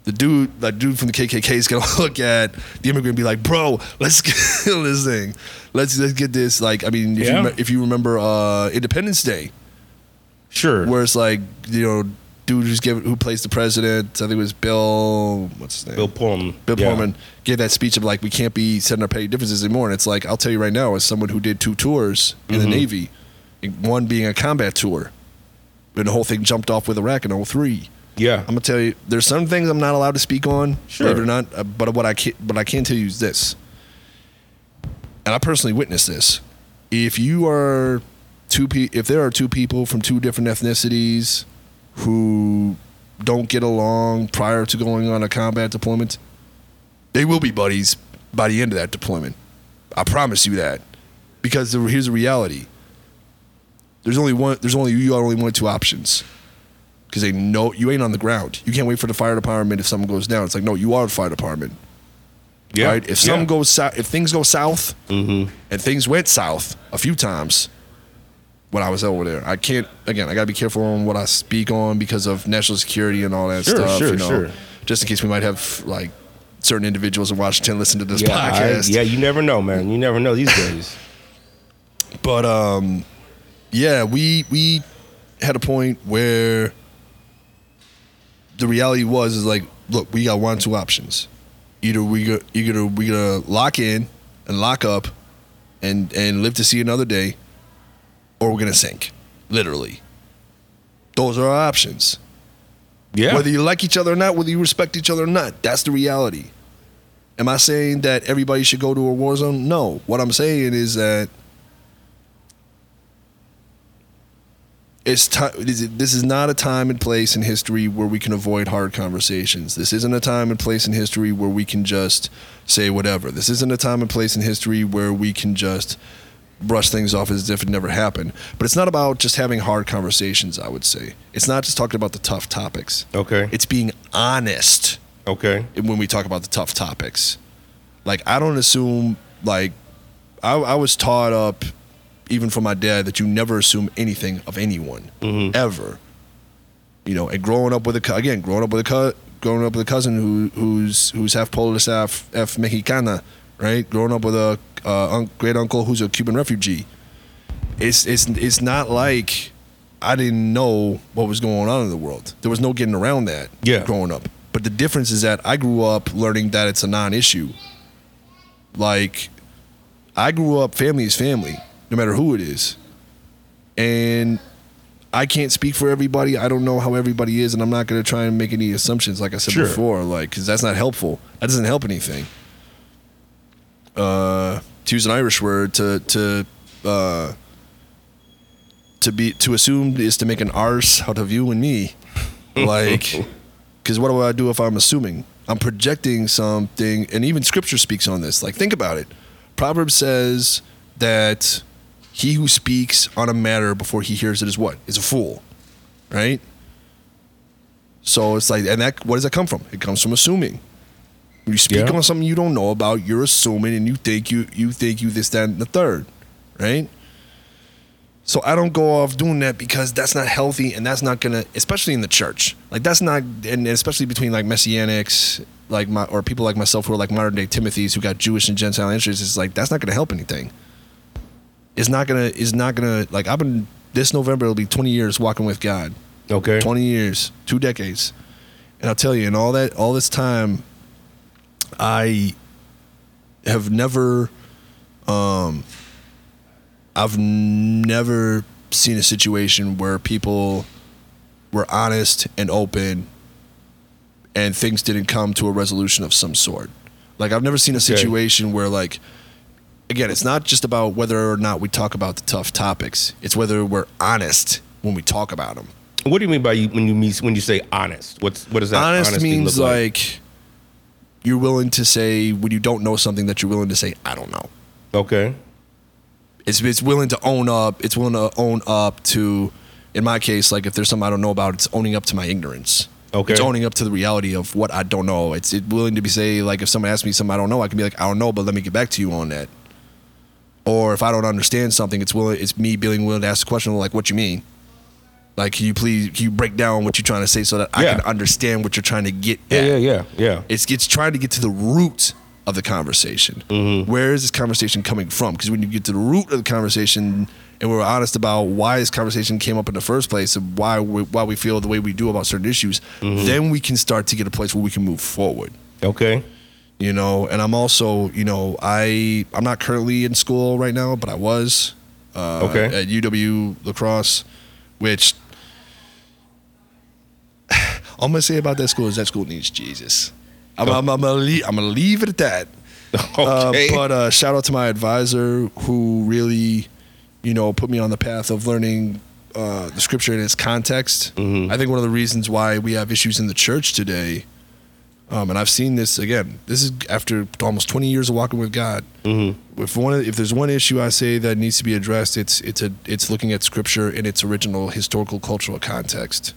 the dude, that dude from the K K K is going to look at the immigrant and be like, bro, let's kill this thing. Let's let's get this. Like, I mean, if, yeah. you, if you remember uh, Independence Day. Sure. Where it's like, you know, dude who's gave, who plays the president, I think it was Bill, what's his name? Bill Pullman. Bill yeah. Pullman gave that speech of, like, we can't be setting our petty differences anymore. And it's like, I'll tell you right now, as someone who did two tours in mm-hmm. the Navy, one being a combat tour, and the whole thing jumped off with Iraq in oh three. Yeah. I'm going to tell you, there's some things I'm not allowed to speak on, sure. believe it or not, but what I can, but I can tell you is this, and I personally witnessed this. If you are two pe- if there are two people from two different ethnicities who don't get along prior to going on a combat deployment, they will be buddies by the end of that deployment. I promise you that. Because the, here's the reality. There's only one, there's only, you are only one of two options. Because they know you ain't on the ground. You can't wait for the fire department if something goes down. It's like, no, you are the fire department. Yeah. Right? If something yeah. goes south, if things go south, mm-hmm. and things went south a few times, when I was over there, I can't, again, I got to be careful on what I speak on because of national security and all that sure, stuff, sure, you know, sure. just in case we might have, like, certain individuals in Washington listen to this yeah, podcast. I, yeah, you never know, man. You never know these days. But, um, yeah, we we had a point where the reality was, is like, look, we got one or two options. Either we go, either we gonna lock in and lock up and, and live to see another day, or we're going to sink, literally. Those are our options. Yeah. Whether you like each other or not, whether you respect each other or not, that's the reality. Am I saying that everybody should go to a war zone? No. What I'm saying is that it's time. This is not a time and place in history where we can avoid hard conversations. This isn't a time and place in history where we can just say whatever. This isn't a time and place in history where we can just brush things off as if it never happened. But it's not about just having hard conversations, I would say. It's not just talking about the tough topics. Okay. It's being honest. Okay. When we talk about the tough topics. Like, I don't assume, like, I, I was taught up, even from my dad, that you never assume anything of anyone, mm-hmm. ever. You know, and growing up with a, again, growing up with a, co- growing up with a cousin who who's who's half Polish, half, half Mexicana, right? Growing up with a Uh, great uncle who's a Cuban refugee. It's it's it's not like I didn't know what was going on in the world. There was no getting around that yeah. growing up. But the difference is that I grew up learning that it's a non-issue. Like, I grew up, family is family, no matter who it is. And I can't speak for everybody. I don't know how everybody is, and I'm not going to try and make any assumptions, like I said sure. before, like, because that's not helpful. That doesn't help anything. Uh... To use an Irish word, to to uh, to be to assume is to make an arse out of you and me, like, because what do I do if I'm assuming? I'm projecting something, and even scripture speaks on this. Like, think about it. Proverbs says that he who speaks on a matter before he hears it is what? Is a fool, right? So it's like, and that, what does that come from? It comes from assuming. When you speak yeah. on something you don't know about, you're assuming, and you think you, you think you this, that, and the third, right? So I don't go off doing that because that's not healthy, and that's not gonna, especially in the church. Like that's not, and especially between like Messianics, like my, or people like myself who are like modern day Timothys who got Jewish and Gentile interests. It's like, that's not gonna help anything. It's not gonna, it's not gonna, like I've been, this November it'll be twenty years walking with God. Okay. twenty years, two decades. And I'll tell you, in all that, all this time, I have never, um, I've never seen a situation where people were honest and open and things didn't come to a resolution of some sort. Like, I've never seen a situation okay. where, like, again, it's not just about whether or not we talk about the tough topics. It's whether we're honest when we talk about them. What do you mean by you, when you mean, when you say honest? What's, what does that honest means? Look like? like you're willing to say, when you don't know something, that you're willing to say, I don't know. Okay. It's it's willing to own up. It's willing to own up to, in my case, like if there's something I don't know about, it's owning up to my ignorance. Okay. It's owning up to the reality of what I don't know. It's it willing to be say, like if someone asks me something I don't know, I can be like, I don't know, but let me get back to you on that. Or if I don't understand something, it's willing. It's me being willing to ask the question, like, what you mean? Like, can you please can you break down what you're trying to say so that I yeah. can understand what you're trying to get at? Yeah, yeah, yeah, yeah. It's it's trying to get to the root of the conversation. Mm-hmm. Where is this conversation coming from? Because when you get to the root of the conversation, and we're honest about why this conversation came up in the first place and why we, why we feel the way we do about certain issues, mm-hmm. then we can start to get a place where we can move forward. Okay. You know, and I'm also, you know, I, I'm not currently in school right now, but I was uh, okay. at U W La Crosse, which all I'm going to say about that school is that school needs Jesus. I'm, I'm, I'm gonna leave, I'm gonna leave it at that. Okay. Uh, but uh, shout out to my advisor who really, you know, put me on the path of learning uh, the scripture in its context. Mm-hmm. I think one of the reasons why we have issues in the church today, um, and I've seen this again. This is after almost twenty years of walking with God. Mm-hmm. If one, if there's one issue I say that needs to be addressed, it's it's a it's looking at scripture in its original historical cultural context.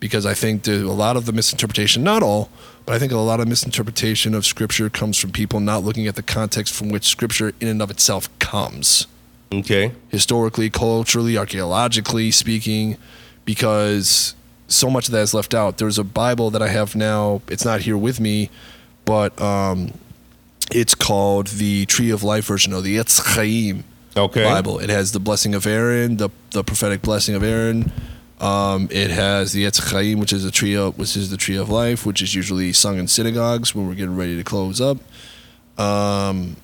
Because I think that a lot of the misinterpretation, not all, but I think a lot of misinterpretation of Scripture comes from people not looking at the context from which Scripture in and of itself comes. Okay. Historically, culturally, archaeologically speaking, because so much of that is left out. There's a Bible that I have now. It's not here with me, but um, it's called the Tree of Life version of the Etz Chaim okay. Bible. It has the blessing of Aaron, the, the prophetic blessing of Aaron. Um, it has the Etz Chaim, which is the tree of, which is the tree of life, which is usually sung in synagogues when we're getting ready to close up. Um,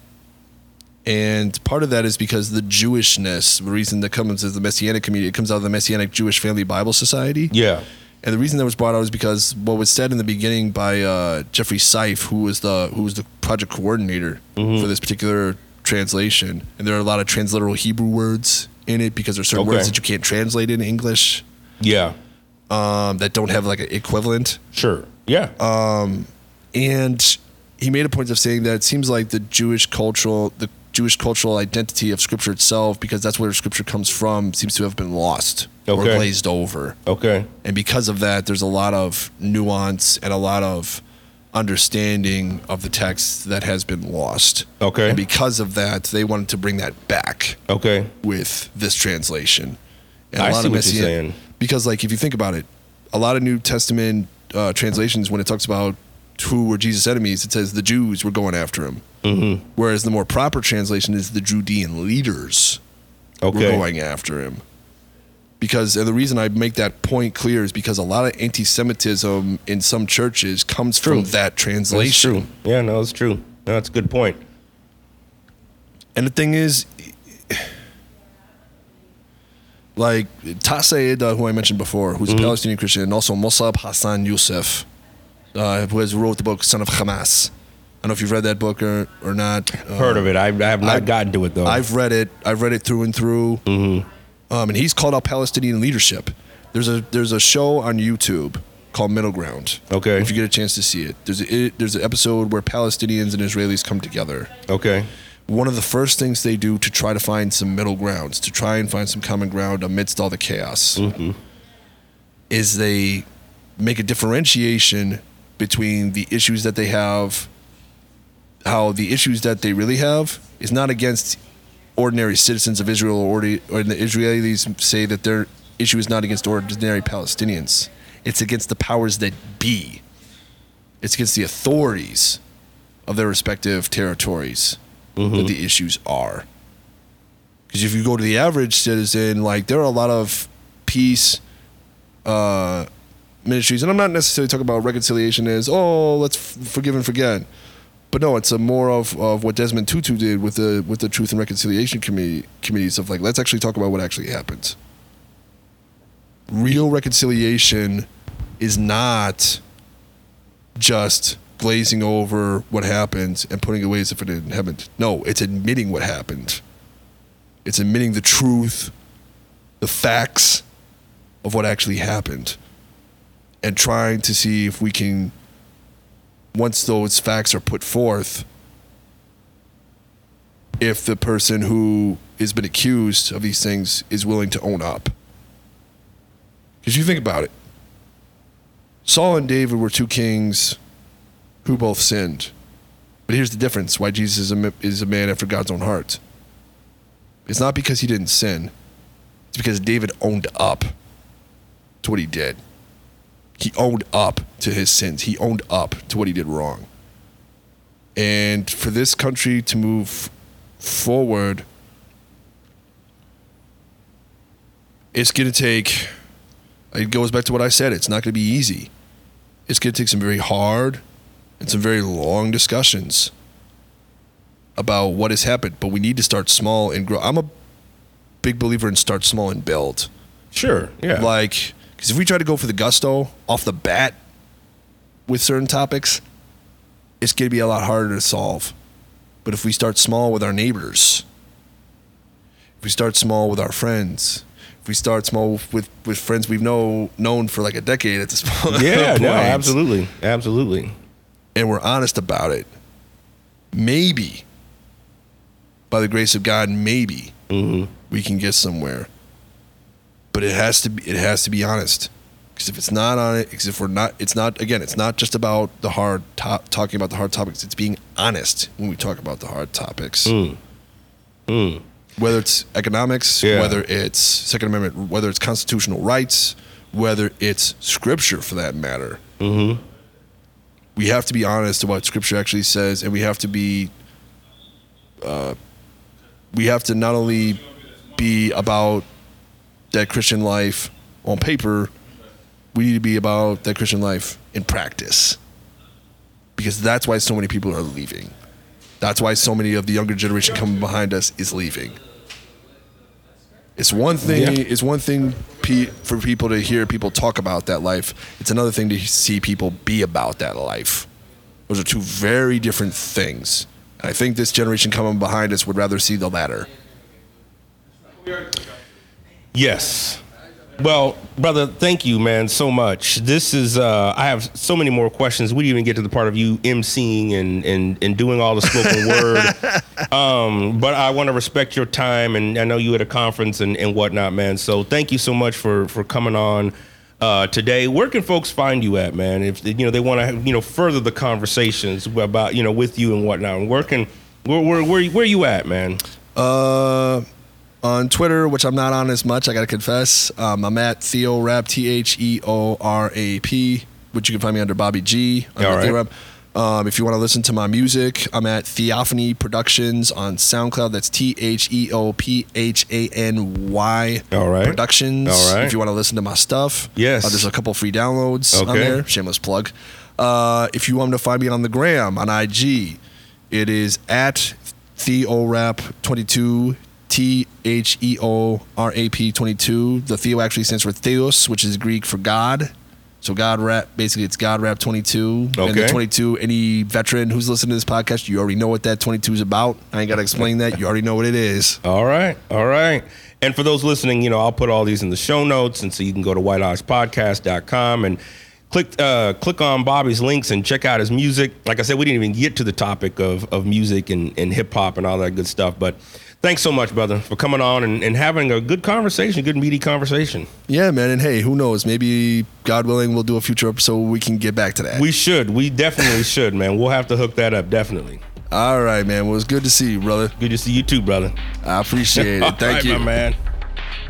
and part of that is because the Jewishness, the reason that comes is the Messianic community, it comes out of the Messianic Jewish Family Bible Society. Yeah. And the reason that was brought out is because what was said in the beginning by uh, Jeffrey Seif, who was the who was the project coordinator mm-hmm. for this particular translation, and there are a lot of transliteral Hebrew words in it because there's certain okay. words that you can't translate in English. Yeah. Um, that don't have like an equivalent. Sure. Yeah. Um, and he made a point of saying that it seems like the Jewish cultural, the Jewish cultural identity of scripture itself, because that's where scripture comes from, seems to have been lost okay. or glazed over. Okay. And because of that, there's a lot of nuance and a lot of understanding of the text that has been lost. Okay. And because of that, they wanted to bring that back. Okay. With this translation. And I a lot see of what you're saying. Because, like, if you think about it, a lot of New Testament uh, translations, when it talks about who were Jesus' enemies, it says the Jews were going after him. Mm-hmm. Whereas the more proper translation is the Judean leaders okay. were going after him. Because, and the reason I make that point clear is because a lot of anti-Semitism in some churches comes true. From that translation. That's true. Yeah, no, it's true. No, that's a good point. And the thing is... Like Taseed, uh, who I mentioned before, who's mm-hmm. a Palestinian Christian, and also Mossab Hassan Youssef, uh, who has wrote the book Son of Hamas. I don't know if you've read that book or, or not. Uh, Heard of it. I, I have not I, gotten to it, though. I've read it. I've read it through and through. Mm-hmm. Um, and he's called out Palestinian leadership. There's a there's a show on YouTube called Middle Ground. Okay. If you get a chance to see it. There's a, it, there's an episode where Palestinians and Israelis come together. Okay. One of the first things they do to try to find some middle grounds, to try and find some common ground amidst all the chaos, mm-hmm. is they make a differentiation between the issues that they have, how the issues that they really have is not against ordinary citizens of Israel, or, the, or the Israelis say that their issue is not against ordinary Palestinians. It's against the powers that be. It's against the authorities of their respective territories. Mm-hmm. That the issues are. Because if you go to the average citizen, like, there are a lot of peace uh, ministries, and I'm not necessarily talking about reconciliation as, oh, let's f- forgive and forget. But no, it's a more of, of what Desmond Tutu did with the with the Truth and Reconciliation Committee committees of, like, let's actually talk about what actually happened. Real reconciliation is not just glazing over what happened and putting it away as if it didn't happen. No, it's admitting what happened. It's admitting the truth, the facts of what actually happened, and trying to see if we can, once those facts are put forth, if the person who has been accused of these things is willing to own up. Because you think about it. Saul and David were two kings who both sinned. But here's the difference why Jesus is a, is a man after God's own heart. It's not because he didn't sin. It's because David owned up to what he did. He owned up to his sins. He owned up to what he did wrong. And for this country to move forward, it's going to take, it goes back to what I said, it's not going to be easy. It's going to take some very hard and some very long discussions about what has happened, but we need to start small and grow. I'm a big believer in start small and build. Sure, yeah. Like, because if we try to go for the gusto off the bat with certain topics, it's going to be a lot harder to solve. But if we start small with our neighbors, if we start small with our friends, if we start small with, with friends we've know, known for like a decade at this point. Yeah, no, absolutely, absolutely. And we're honest about it, maybe, by the grace of God, maybe mm-hmm. we can get somewhere. But it has to be, it has to be honest. Because if it's not on it, because if we're not, it's not, again, it's not just about the hard top, talking about the hard topics. It's being honest when we talk about the hard topics. Mm. Mm. Whether it's economics, yeah. whether it's Second Amendment, whether it's constitutional rights, whether it's scripture for that matter. Mm-hmm. We have to be honest about what scripture actually says, and we have to be, uh, we have to not only be about that Christian life on paper, we need to be about that Christian life in practice. Because that's why so many people are leaving. That's why so many of the younger generation coming behind us is leaving. It's one thing, yeah. it's one thing pe- for people to hear people talk about that life. It's another thing to see people be about that life. Those are two very different things. And I think this generation coming behind us would rather see the latter. Yes. Well, brother, thank you, man, so much. This is, uh, I have so many more questions. We didn't even get to the part of you emceeing and, and, and doing all the spoken word. Um, but I want to respect your time, and I know you at a conference and, and whatnot, man. So thank you so much for, for coming on uh, today. Where can folks find you at, man? If, you know, they want to, you know, further the conversations about, you know, with you and whatnot. And where can, where, where, where, where you at, man? Uh... On Twitter, which I'm not on as much, I gotta confess. Um, I'm at Theo Rap, T H E O R A P, which you can find me under Bobby G. Under All right. Theo Rap. Um, if you want to listen to my music, I'm at Theophany Productions on SoundCloud. That's T H E O P H A N Y All right. Productions. All right. If you want to listen to my stuff, yes. Uh, there's a couple free downloads okay. on there. Shameless plug. Uh, if you want to find me on the gram, on I G, it is at Theo Rap twenty-two. T H E O R A P twenty-two. The Theo actually stands for Theos, which is Greek for God. So God Rap, basically it's God Rap twenty-two. Okay. And the twenty-two, any veteran who's listening to this podcast, you already know what that twenty-two is about. I ain't got to explain that. You already know what it is. All right. All right. And for those listening, you know, I'll put all these in the show notes. And so you can go to white lodge podcast dot com and Click uh, click on Bobby's links and check out his music. Like I said, we didn't even get to the topic of, of music and, and hip hop and all that good stuff. But thanks so much, brother, for coming on and, and having a good conversation, good meaty conversation. Yeah, man. And hey, who knows? Maybe, God willing, we'll do a future episode where we can get back to that. We should. We definitely should, man. We'll have to hook that up. Definitely. All right, man. Well, it's good to see you, brother. Good to see you too, brother. I appreciate it. Thank all right, you, my man.